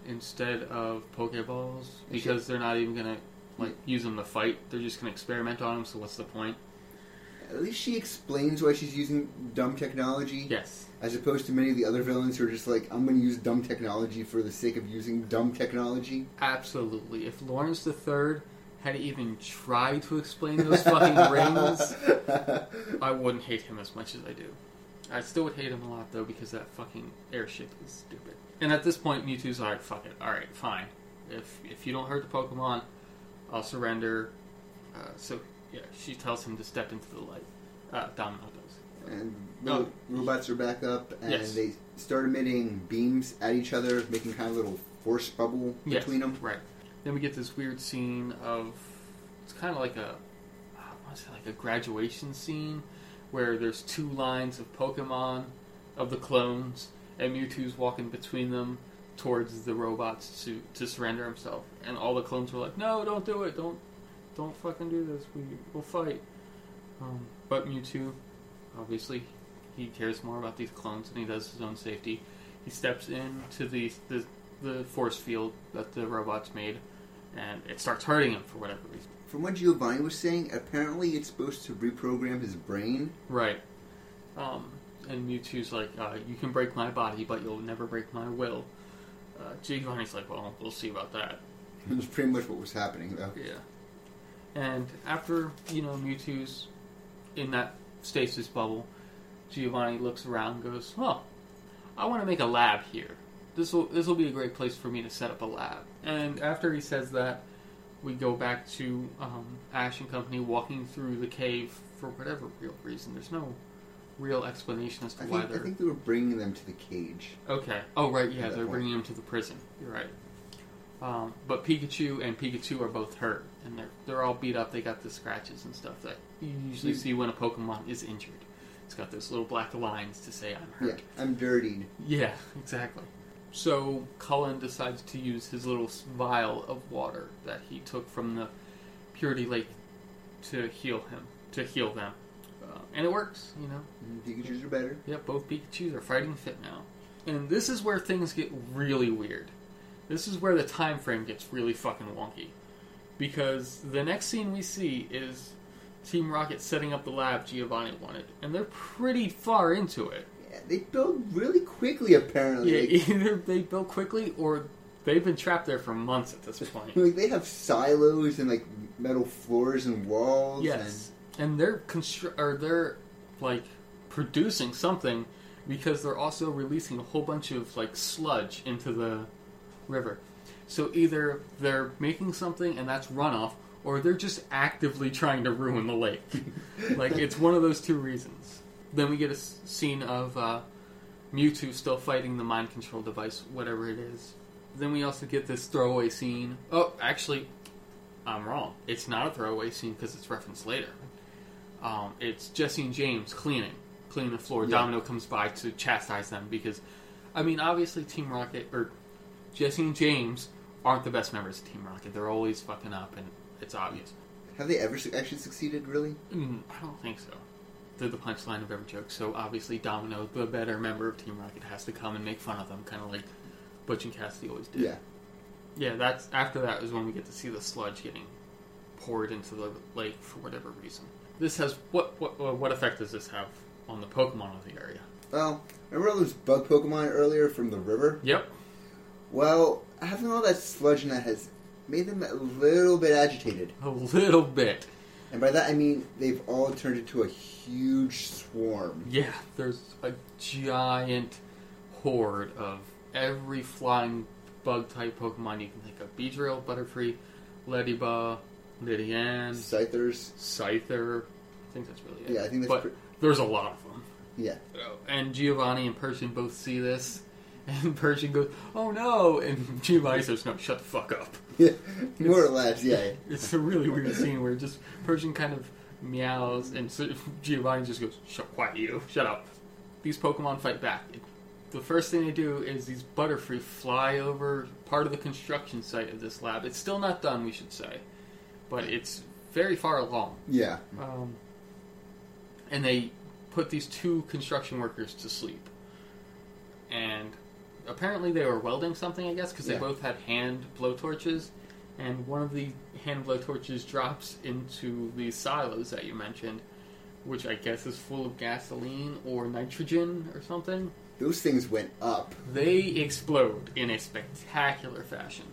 instead of Pokeballs, because they're not even going to use them to fight. They're just going to experiment on them, so what's the point? At least she explains why she's using dumb technology. Yes. As opposed to many of the other villains who are just like, I'm going to use dumb technology for the sake of using dumb technology. Absolutely. If Lawrence III had even tried to explain those fucking rings, I wouldn't hate him as much as I do. I still would hate him a lot, though, because that fucking airship is stupid. And at this point, Mewtwo's like, fuck it. Alright, fine. If you don't hurt the Pokemon, I'll surrender. She tells him to step into the light. Domino does. And the robots are back up, and yes. They start emitting beams at each other, making kind of a little force bubble between them. Right. Then we get this weird scene of, it's kind of like a, I want to say like a graduation scene, where there's two lines of Pokemon, of the clones, and Mewtwo's walking between them towards the robots to surrender himself. And all the clones were like, no, don't do it, don't fucking do this, we'll fight. But Mewtwo, obviously, he cares more about these clones than he does his own safety. He steps into the force field that the robots made, and it starts hurting him for whatever reason. From what Giovanni was saying, apparently it's supposed to reprogram his brain. Right. And Mewtwo's like, you can break my body, but you'll never break my will. Giovanni's like, well, we'll see about that. That's pretty much what was happening, though. Yeah. And after, Mewtwo's in that stasis bubble, Giovanni looks around and goes, well, I want to make a lab here. This will be a great place for me to set up a lab. And after he says that, we go back to Ash and company walking through the cave for whatever real reason. There's no real explanation as to why they're... I think they were bringing them to the cage. Okay. Oh, right, yeah, they're bringing them to the prison. You're right. But Pikachu and Pikachu are both hurt, and they're all beat up. They got the scratches and stuff that you usually see when a Pokemon is injured. It's got those little black lines to say, I'm hurt. Yeah, I'm dirtied. Yeah, exactly. So Cullen decides to use his little vial of water that he took from the Purity Lake to heal them. And it works, Pikachus are better. Yeah, both Pikachus are fighting fit now. And this is where things get really weird. This is where the time frame gets really fucking wonky. Because the next scene we see is Team Rocket setting up the lab Giovanni wanted. And they're pretty far into it. Yeah, they built really quickly, apparently. Yeah, either they built quickly, or they've been trapped there for months at this point. They have silos and, metal floors and walls. Yes. And they're producing something, because they're also releasing a whole bunch of, sludge into the river. So either they're making something and that's runoff, or they're just actively trying to ruin the lake. It's one of those two reasons. Then we get a scene of Mewtwo still fighting the mind control device, whatever it is. Then we also get this throwaway scene. Oh, actually, I'm wrong. It's not a throwaway scene because it's referenced later. It's Jesse and James cleaning the floor. Yeah. Domino comes by to chastise them because, obviously Team Rocket, or Jesse and James aren't the best members of Team Rocket. They're always fucking up, and it's obvious. Have they ever actually succeeded, really? I don't think so. They're the punchline of every joke, so obviously Domino, the better member of Team Rocket, has to come and make fun of them, kind of like Butch and Cassidy always did. Yeah. Yeah, after that is when we get to see the sludge getting poured into the lake for whatever reason. This has... What effect does this have on the Pokemon of the area? Well, remember all those bug Pokemon earlier from the river? Yep. Well, having all that sludge in that has made them a little bit agitated. A little bit. And by that I mean they've all turned into a huge swarm. Yeah, there's a giant horde of every flying bug-type Pokemon you can think of. Beedrill, Butterfree, Ledyba, Lidiane, Scyther. I think that's really it. Yeah, I think that's... But there's a lot of them. Yeah. And Giovanni and Persian both see this, and Persian goes, oh no! And Giovanni says, no, shut the fuck up. Yeah, more or less, yeah. It's a really weird scene where just Persian kind of meows, and so Giovanni just goes, shut up. These Pokemon fight back. The first thing they do is these Butterfree fly over part of the construction site of this lab. It's still not done, we should say, but it's very far along. Yeah. And they put these two construction workers to sleep. And apparently they were welding something, I guess, because they both had hand blowtorches. And one of the hand blowtorches drops into these silos that you mentioned, which I guess is full of gasoline or nitrogen or something. Those things went up. They explode in a spectacular fashion.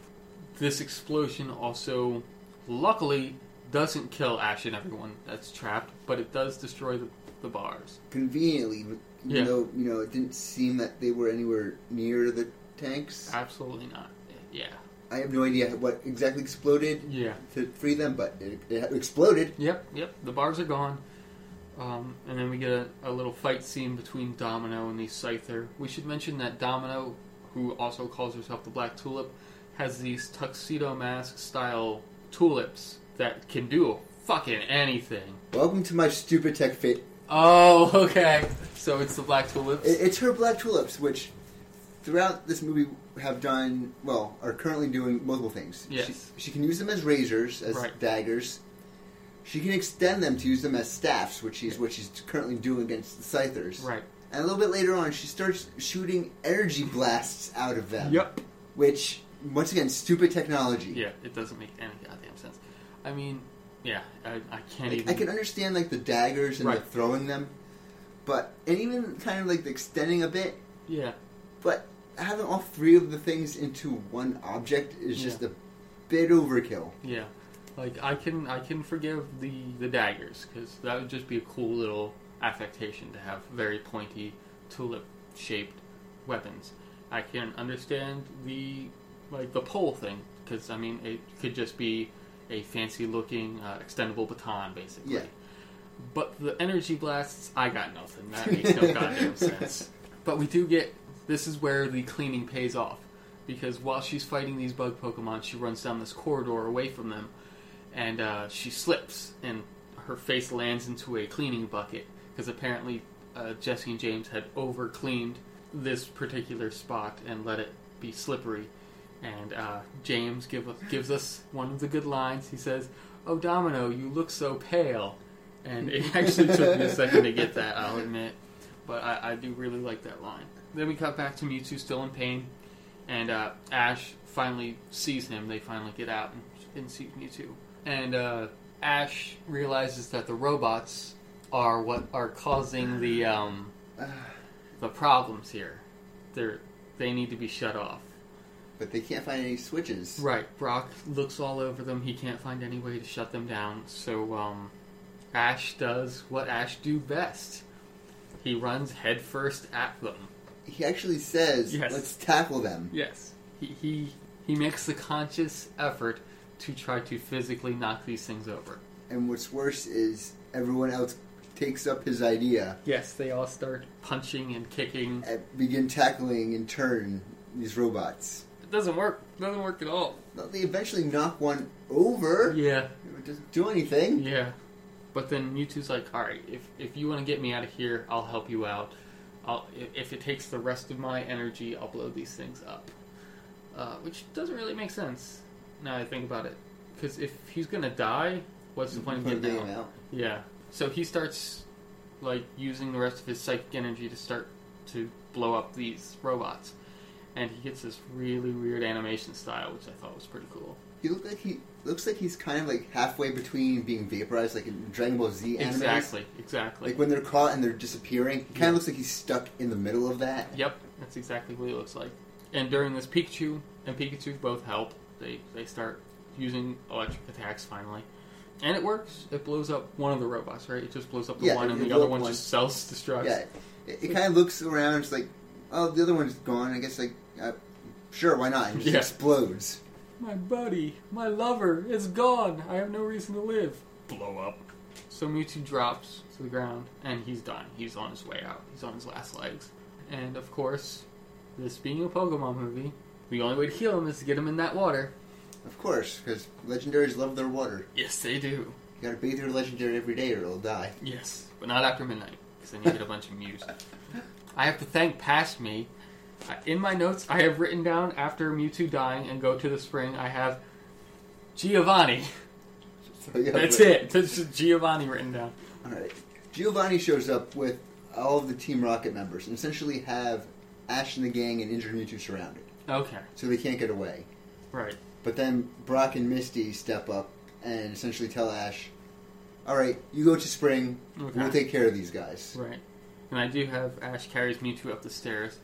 This explosion also, luckily, doesn't kill Ash and everyone that's trapped, but it does destroy the bars. Conveniently, though, it didn't seem that they were anywhere near the tanks. Absolutely not. Yeah. I have no idea what exactly exploded to free them, but it exploded. Yep. The bars are gone. And then we get a little fight scene between Domino and the Scyther. We should mention that Domino, who also calls herself the Black Tulip, has these tuxedo mask-style tulips that can do fucking anything. Welcome to my stupid tech fit. Oh, okay. So it's the Black Tulips? It's her Black Tulips, which throughout this movie have done, well, are currently doing multiple things. Yes. She can use them as razors, as daggers. She can extend them to use them as staffs, which is what she's currently doing against the Scythers. Right. And a little bit later on, she starts shooting energy blasts out of them. Yep. Which, once again, stupid technology. Yeah, it doesn't make any goddamn sense. I mean, yeah, I can't even... I can understand, like, the daggers and the throwing them, but... And even kind of, like, the extending a bit. Yeah. But having all three of the things into one object is just a bit overkill. Yeah. Like, I can forgive the daggers, because that would just be a cool little affectation to have very pointy, tulip-shaped weapons. I can understand the pole thing, because, I mean, it could just be a fancy-looking extendable baton, basically. Yeah. But the energy blasts, I got nothing. That makes no goddamn sense. But we do get... This is where the cleaning pays off, because while she's fighting these bug Pokemon, she runs down this corridor away from them, and she slips, and her face lands into a cleaning bucket, because apparently Jesse and James had over-cleaned this particular spot and let it be slippery. And James gives us one of the good lines. He says, "Oh, Domino, you look so pale." And it actually took me a second to get that, I'll admit. But I do really like that line. Then we cut back to Mewtwo still in pain. And Ash finally sees him. They finally get out and see Mewtwo. And Ash realizes that the robots are what are causing the problems here. They need to be shut off. But they can't find any switches. Right. Brock looks all over them. He can't find any way to shut them down. So Ash does what Ash do best. He runs headfirst at them. He actually says, let's tackle them. Yes. He makes the conscious effort to try to physically knock these things over. And what's worse is everyone else takes up his idea. Yes, they all start punching and kicking. And begin tackling in turn these robots. Doesn't work. Doesn't work at all. They eventually knock one over. Yeah. It doesn't do anything. Yeah. But then Mewtwo's like, all right, if you want to get me out of here, I'll help you out. If it takes the rest of my energy, I'll blow these things up. Which doesn't really make sense now I think about it. Because if he's going to die, what's the point of getting out? Yeah. So he starts using the rest of his psychic energy to start to blow up these robots. And he gets this really weird animation style, which I thought was pretty cool. He looks like he's kind of halfway between being vaporized, like in Dragon Ball Z anime. Exactly. Like when they're caught and they're disappearing, he kind of looks like he's stuck in the middle of that. Yep, that's exactly what he looks like. And during this, Pikachu and Pikachu both help. They start using electric attacks finally, and it works. It blows up one of the robots, right? It just blows up the one, and the other one just self-destructs. Yeah, it kind of looks around. It's like, oh, the other one's gone. I guess sure, why not? It just explodes. My buddy, my lover, is gone. I have no reason to live. Blow up. So Mewtwo drops to the ground, and he's done. He's on his way out. He's on his last legs. And, of course, this being a Pokemon movie, the only way to heal him is to get him in that water. Of course, because legendaries love their water. Yes, they do. You gotta bathe your legendary every day or it'll die. Yes, but not after midnight, because then you get a bunch of Mews. I have to thank past me. In my notes, I have written down, after Mewtwo dying and go to the spring, I have Giovanni. That's it. That's just Giovanni written down. All right. Giovanni shows up with all of the Team Rocket members and essentially have Ash and the gang and injured Mewtwo surrounded. Okay. So they can't get away. Right. But then Brock and Misty step up and essentially tell Ash, all right, you go to spring. Okay. We'll take care of these guys. Right. And I do have Ash carries Mewtwo up the stairs.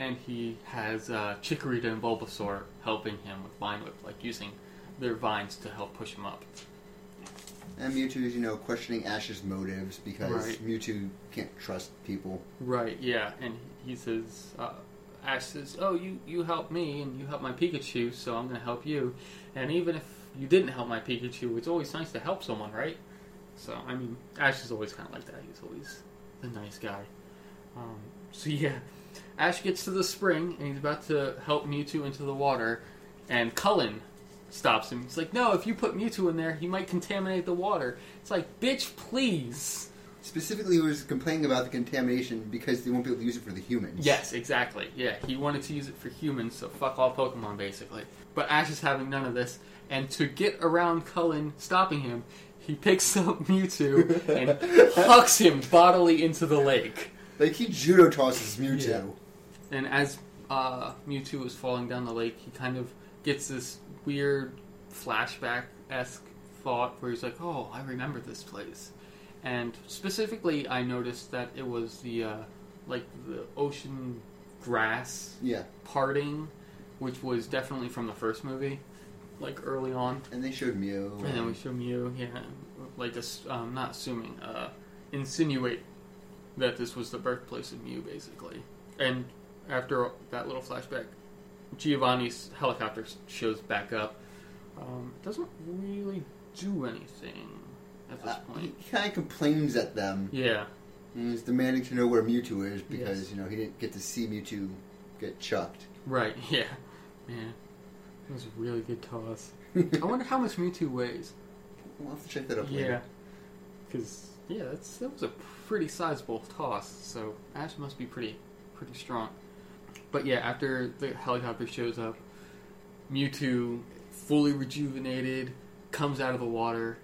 And he has Chikorita and Bulbasaur helping him with Vine Whip, using their vines to help push him up. And Mewtwo is, questioning Ash's motives because Mewtwo can't trust people. Right, yeah. And he says, Ash says, oh, you helped me and you helped my Pikachu, so I'm going to help you. And even if you didn't help my Pikachu, it's always nice to help someone, right? So, I mean, Ash is always kind of like that. He's always the nice guy. So, yeah. Ash gets to the spring, and he's about to help Mewtwo into the water, and Cullen stops him. He's like, no, if you put Mewtwo in there, he might contaminate the water. It's like, bitch, please. Specifically, he was complaining about the contamination because they won't be able to use it for the humans. Yes, exactly. Yeah, he wanted to use it for humans, so fuck all Pokemon, basically. But Ash is having none of this, and to get around Cullen stopping him, he picks up Mewtwo and hucks him bodily into the lake. Like, he judo tosses Mewtwo. Yeah. And as Mewtwo is falling down the lake, he kind of gets this weird flashback-esque thought where he's like, oh, I remember this place. And specifically, I noticed that it was the ocean grass parting, which was definitely from the first movie, like early on. And they showed Mew. And then we showed Mew, yeah. Like, insinuate that this was the birthplace of Mew, basically. And after that little flashback, Giovanni's helicopter shows back up. Doesn't really do anything at this point. He kind of complains at them. Yeah. And he's demanding to know where Mewtwo is because, he didn't get to see Mewtwo get chucked. Right, yeah. Man, that was a really good toss. I wonder how much Mewtwo weighs. We'll have to check that up later. Because, that was a pretty sizable toss, so Ash must be pretty strong. But yeah, after the helicopter shows up, Mewtwo, fully rejuvenated, comes out of the water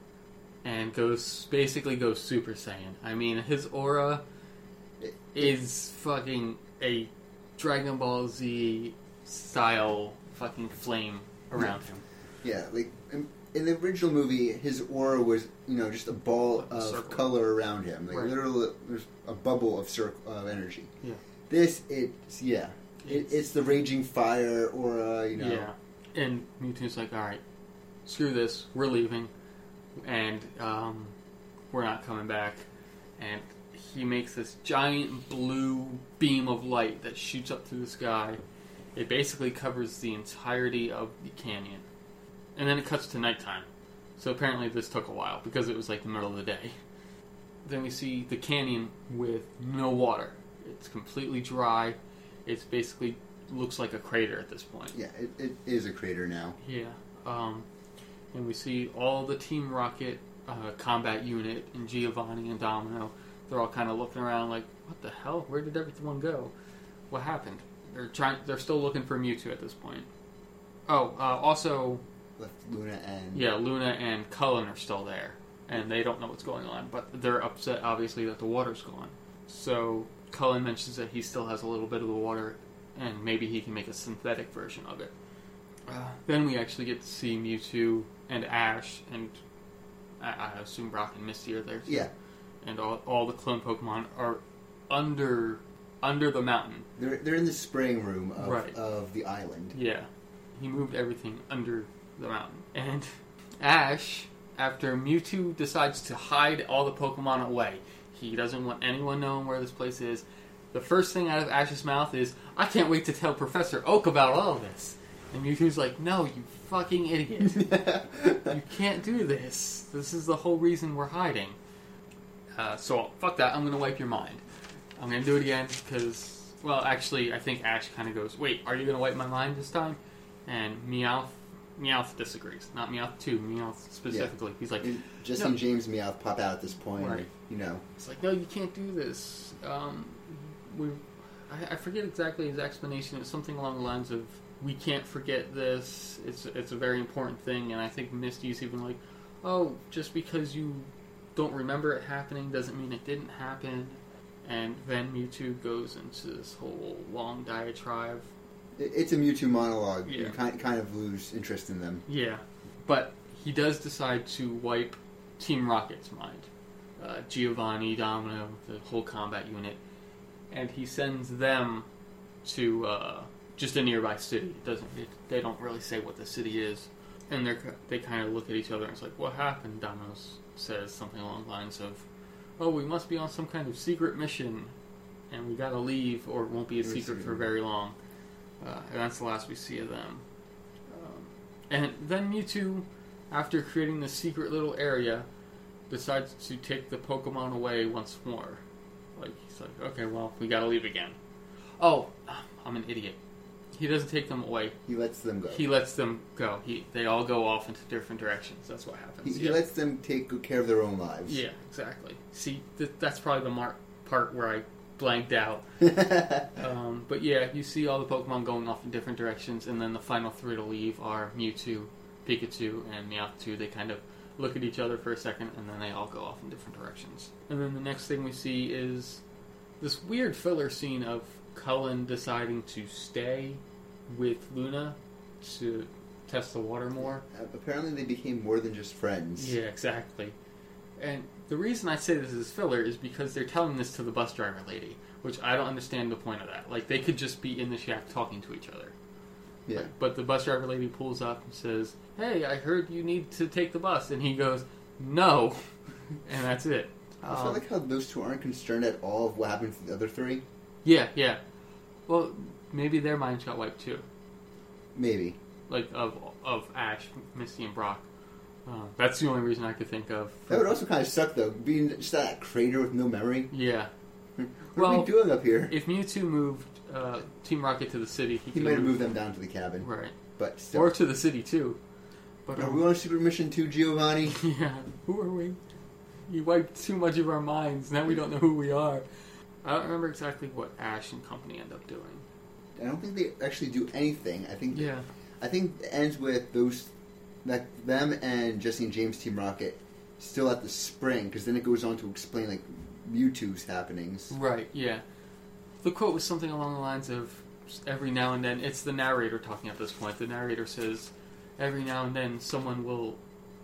and goes Super Saiyan. I mean, his aura is fucking a Dragon Ball Z style fucking flame around him. Yeah, like in the original movie, his aura was just a ball of circle. Color around him, like right. Literally there's a bubble of of energy. Yeah. This, it's the raging fire aura, Yeah, and Mewtwo's like, all right, screw this, we're leaving, and we're not coming back. And he makes this giant blue beam of light that shoots up through the sky. It basically covers the entirety of the canyon. And then it cuts to nighttime. So apparently this took a while, because it was like the middle of the day. Then we see the canyon with no water. It's completely dry. It's basically looks like a crater at this point. Yeah, it is a crater now. Yeah. And we see all the Team Rocket combat unit and Giovanni and Domino. They're all kind of looking around like, what the hell? Where did everyone go? What happened? They're still looking for Mewtwo at this point. Oh, also... with Luna and... yeah, Luna and Cullen are still there. And they don't know what's going on. But they're upset, obviously, that the water's gone. So... Cullen mentions that he still has a little bit of the water, and maybe he can make a synthetic version of it. Then we actually get to see Mewtwo and Ash, and I assume Brock and Misty are there too. Yeah. And all the clone Pokemon are under the mountain. They're in the spraying room of the island. Yeah. He moved everything under the mountain. And Ash, after Mewtwo decides to hide all the Pokemon away... he doesn't want anyone knowing where this place is. The first thing out of Ash's mouth is, I can't wait to tell Professor Oak about all of this. And Mewtwo's like, no, you fucking idiot. You can't do this. This is the whole reason we're hiding. So, fuck that. I'm going to wipe your mind. I'm going to do it again because, well, actually, I think Ash kind of goes, wait, are you going to wipe my mind this time? And Meowth disagrees. Not Meowth 2, Meowth specifically. Yeah. He's like... Jesse and James Meowth pop out at this point. Right. It's like, no, you can't do this. I forget exactly his explanation. It's something along the lines of, we can't forget this. It's a very important thing. And I think Misty's even like, oh, just because you don't remember it happening doesn't mean it didn't happen. And then Mewtwo goes into this whole long diatribe. It's a Mewtwo monologue. Yeah. You kind of lose interest in them. Yeah. But he does decide to wipe Team Rocket's mind. Giovanni, Domino, the whole combat unit. And he sends them to just a nearby city. They don't really say what the city is. And they kind of look at each other and it's like, what happened? Domino says something along the lines of, oh, we must be on some kind of secret mission. And we gotta leave or it won't be a secret for very long. And that's the last we see of them. And then Mewtwo, after creating this secret little area, decides to take the Pokemon away once more. Like, he's like, okay, well, we gotta leave again. Oh, I'm an idiot. He doesn't take them away. He lets them go. He lets them go. They all go off into different directions. That's what happens. He lets them take good care of their own lives. Yeah, exactly. See, that's probably the part where I blanked out. But yeah, you see all the Pokemon going off in different directions, and then the final three to leave are Mewtwo, Pikachu, and Meowth. They kind of look at each other for a second, and then they all go off in different directions. And then the next thing we see is this weird filler scene of Cullen deciding to stay with Luna to test the water more. Apparently they became more than just friends. Yeah, exactly. And the reason I say this is filler is because they're telling this to the bus driver lady, which I don't understand the point of that. Like, they could just be in the shack talking to each other. Yeah. Like, but the bus driver lady pulls up and says, "Hey, I heard you need to take the bus." And he goes, "No." And that's it. I feel like how those two aren't concerned at all of what happened to the other three. Yeah, yeah. Well, maybe their minds got wiped too. Maybe. Like, of Ash, Misty, and Brock. That's the only reason I could think of. That would also kind of suck, though, being just that crater with no memory. Yeah. What are we doing up here? If Mewtwo moved Team Rocket to the city, he might have moved them down to the cabin. Right. But still. Or to the city, too. But are we on Super Mission 2, Giovanni? Yeah. Who are we? You wiped too much of our minds. Now we don't know who we are. I don't remember exactly what Ash and company end up doing. I don't think they actually do anything. I think it ends with them and Jesse and James Team Rocket still at the spring, because then it goes on to explain, like, Mewtwo's happenings. Right, yeah. The quote was something along the lines of, every now and then, it's the narrator talking at this point. The narrator says, every now and then someone will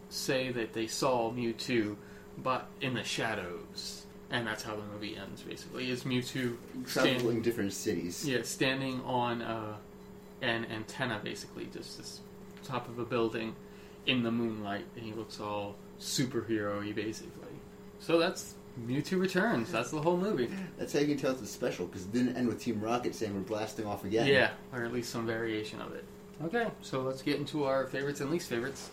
say that they saw Mewtwo, but in the shadows. And that's how the movie ends, basically. Is Mewtwo traveling different cities? Yeah, standing on an antenna, basically, just this top of a building in the moonlight, and he looks all superhero-y, basically. So that's Mewtwo Returns. That's the whole movie. That's how you can tell it's a special, because it didn't end with Team Rocket saying we're blasting off again. Yeah, or at least some variation of it. Okay, so let's get into our favorites and least favorites,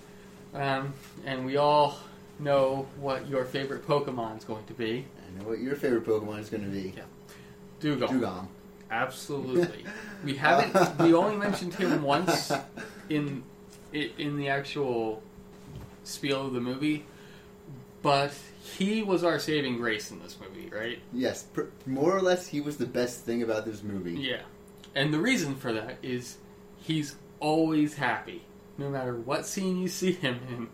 and we all know what your favorite Pokemon is going to be. I know what your favorite Pokemon is going to be. Yeah. Dugong. Absolutely. We only mentioned him once in the actual spiel of the movie, but he was our saving grace in this movie, right? Yes. More or less, he was the best thing about this movie. Yeah. And the reason for that is he's always happy. No matter what scene you see him in,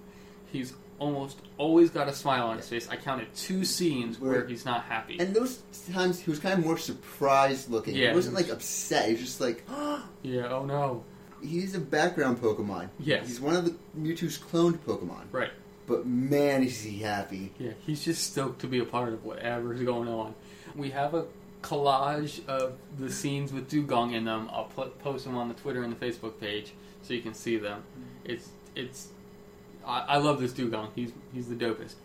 he's almost always got a smile on his face. I counted 2 scenes where he's not happy. And those times, he was kind of more surprised looking. Yeah, he wasn't, like, upset. He was just like, oh! Yeah, oh no. He's a background Pokemon. Yes. He's one of the Mewtwo's cloned Pokemon. Right. But man, is he happy. Yeah, he's just stoked to be a part of whatever's going on. We have a collage of the scenes with Dugong in them. I'll post them on the Twitter and the Facebook page so you can see them. It's I love this Dugong. He's the dopest.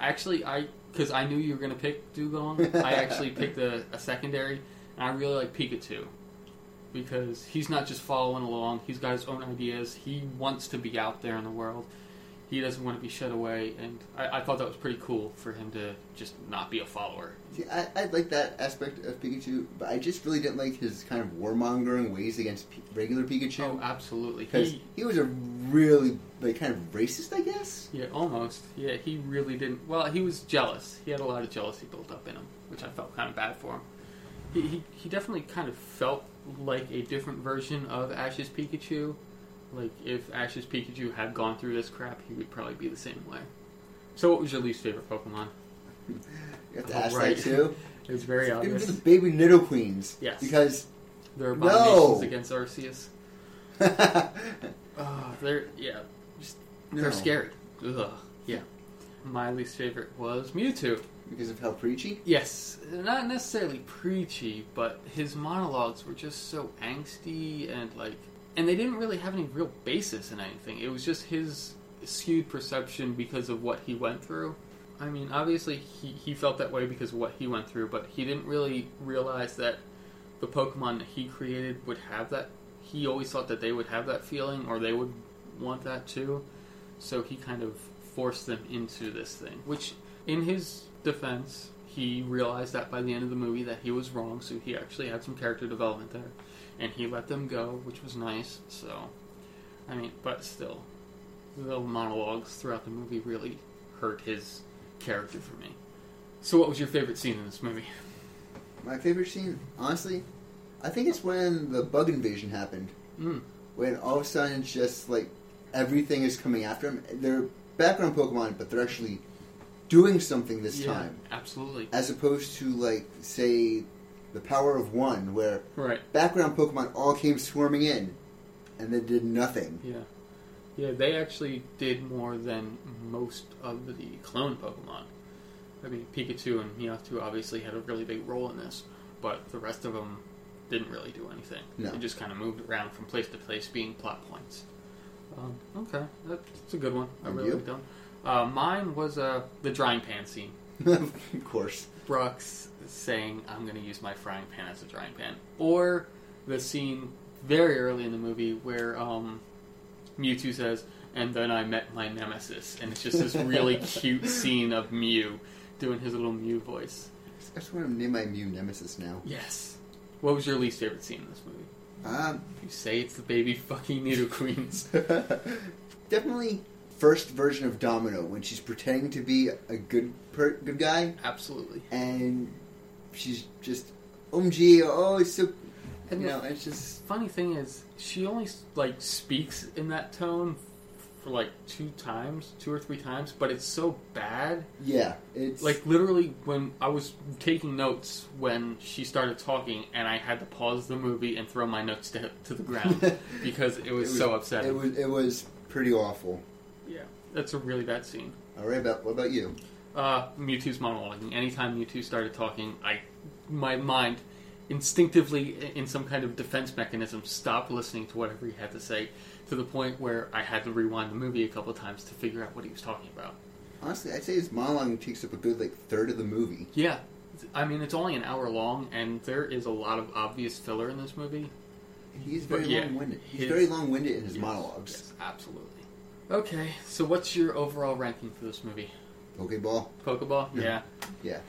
Actually, because I knew you were going to pick Dugong, I actually picked a secondary, and I really like Pikachu, because he's not just following along. He's got his own ideas. He wants to be out there in the world. He doesn't want to be shut away, and I thought that was pretty cool for him to just not be a follower. See, I like that aspect of Pikachu, but I just really didn't like his kind of warmongering ways against regular Pikachu. Oh, absolutely. Because he was a really, like, kind of racist, I guess? Yeah, almost. Yeah, he really didn't. Well, he was jealous. He had a lot of jealousy built up in him, which I felt kind of bad for him. He definitely kind of felt like a different version of Ash's Pikachu. Like, if Ash's Pikachu had gone through this crap, he would probably be the same way. So what was your least favorite Pokemon? You have to ask that too? It was very obvious. It was the baby Nidoqueens. Yes. Because their abominations against Arceus. They're scary. Ugh. Yeah. My least favorite was Mewtwo. Because of how preachy? Yes. Not necessarily preachy, but his monologues were just so angsty and, like, and they didn't really have any real basis in anything. It was just his skewed perception because of what he went through. I mean, obviously he felt that way because of what he went through, but he didn't really realize that the Pokemon that he created would have that. He always thought that they would have that feeling, or they would want that too. So he kind of force them into this thing. Which, in his defense, he realized that by the end of the movie that he was wrong, so he actually had some character development there. And he let them go, which was nice, so... I mean, but still, the monologues throughout the movie really hurt his character for me. So what was your favorite scene in this movie? My favorite scene? Honestly, I think it's when the bug invasion happened. Mm. When all of a sudden it's just, like, everything is coming after him. They're background Pokemon, but they're actually doing something this time. Absolutely. As opposed to, like, say, the Power of One, where background Pokemon all came swarming in, and they did nothing. Yeah, they actually did more than most of the clone Pokemon. I mean, Pikachu and Mewtwo obviously had a really big role in this, but the rest of them didn't really do anything. No. They just kind of moved around from place to place, being plot points. Okay, that's a good one. I really like that one. Mine was the drying pan scene. Of course. Brock's saying, I'm going to use my frying pan as a drying pan. Or the scene very early in the movie where Mewtwo says, and then I met my nemesis. And it's just this really cute scene of Mew doing his little Mew voice. I just want to name my Mew nemesis now. Yes. What was your least favorite scene in this movie? You say it's the baby fucking Nidoqueens. Definitely first version of Domino, when she's pretending to be a good guy. Absolutely. And she's just, OMG, oh, it's so... And you know, it's just... Funny thing is, she only, like, speaks in that tone for, like, two or three times, but it's so bad. Yeah, it's... Like, literally, when I was taking notes when she started talking, and I had to pause the movie and throw my notes to the ground, because it was so upsetting. It was pretty awful. Yeah, that's a really bad scene. All right, what about you? Mewtwo's monologuing. Anytime Mewtwo started talking, my mind... instinctively, in some kind of defense mechanism, stop listening to whatever he had to say, to the point where I had to rewind the movie a couple of times to figure out what he was talking about. Honestly, I'd say his monologue takes up a good, like, third of the movie. Yeah. I mean, it's only an hour long, and there is a lot of obvious filler in this movie. He's very long-winded. He's very long-winded in his monologues. Yes, absolutely. Okay, so what's your overall ranking for this movie? Pokeball? Yeah. Yeah.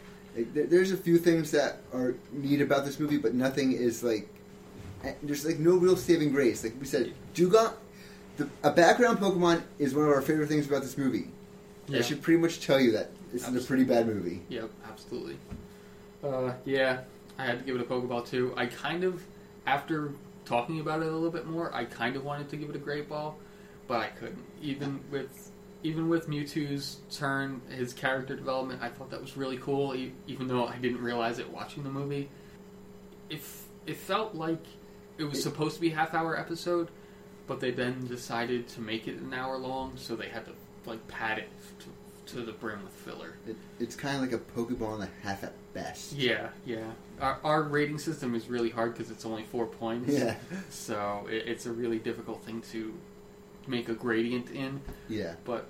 There's a few things that are neat about this movie, but nothing is, like... There's, like, no real saving grace. Like we said, Dugong... A background Pokemon is one of our favorite things about this movie. Yeah. I should pretty much tell you that this is a pretty bad movie. Yep, absolutely. I had to give it a Pokeball, too. I kind of, after talking about it a little bit more, I kind of wanted to give it a Great Ball, but I couldn't. Even with Mewtwo's turn, his character development, I thought that was really cool, even though I didn't realize it watching the movie. It felt like it was supposed to be a half-hour episode, but they then decided to make it an hour long, so they had to, like, pad it to the brim with filler. It's kind of like a Pokeball and a half at best. Yeah. Our rating system is really hard because it's only 4 points. Yeah. So it's a really difficult thing to... make a gradient in. Yeah. But,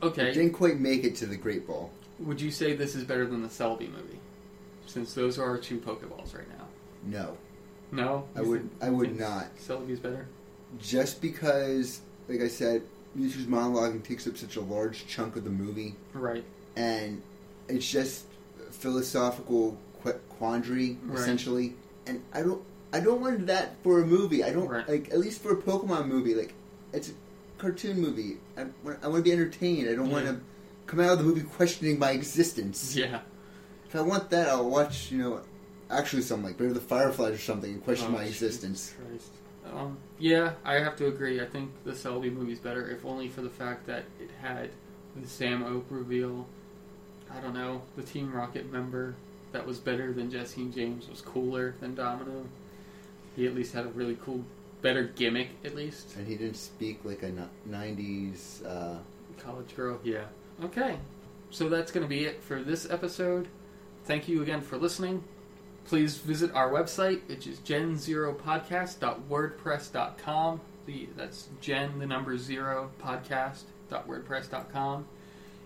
okay. It didn't quite make it to the Great Ball. Would you say this is better than the Celebi movie? Since those are our two Pokeballs right now. No. No? I would not. Celebi's better? Just because, like I said, Mewtwo's monologue takes up such a large chunk of the movie. Right. And it's just a philosophical quandary, essentially. And I don't want that for a movie. I don't, like, at least for a Pokemon movie, like, it's a cartoon movie. I want to be entertained. I don't want to come out of the movie questioning my existence. Yeah. If I want that, I'll watch, actually something like Bear the Fireflies or something and question my existence. Jesus Christ. I have to agree. I think the Celebi movie's better, if only for the fact that it had the Sam Oak reveal. I don't know. The Team Rocket member that was better than Jesse and James was cooler than Domino. He at least had a really cool... better gimmick, at least. And he didn't speak like a 90s... college girl. Yeah. Okay. So that's going to be it for this episode. Thank you again for listening. Please visit our website, which is genzeropodcast.wordpress.com. That's gen, the number 0, podcast.wordpress.com.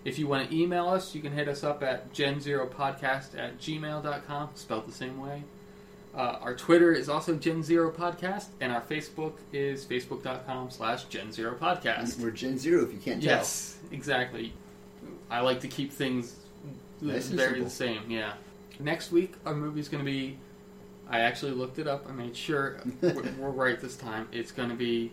If you want to email us, you can hit us up at genzeropodcast@gmail.com, spelled the same way. Our Twitter is also Gen Zero Podcast, and our Facebook is facebook.com/Gen Zero Podcast. We're Gen Zero if you can't tell. Yes, exactly. I like to keep things very the same, yeah. Next week, our movie's going to be, I actually looked it up, I made sure we're right this time. It's going to be,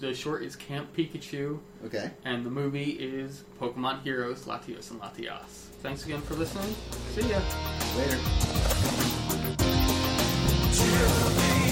the short is Camp Pikachu. Okay. And the movie is Pokemon Heroes, Latios and Latias. Thanks again for listening. See ya. Later.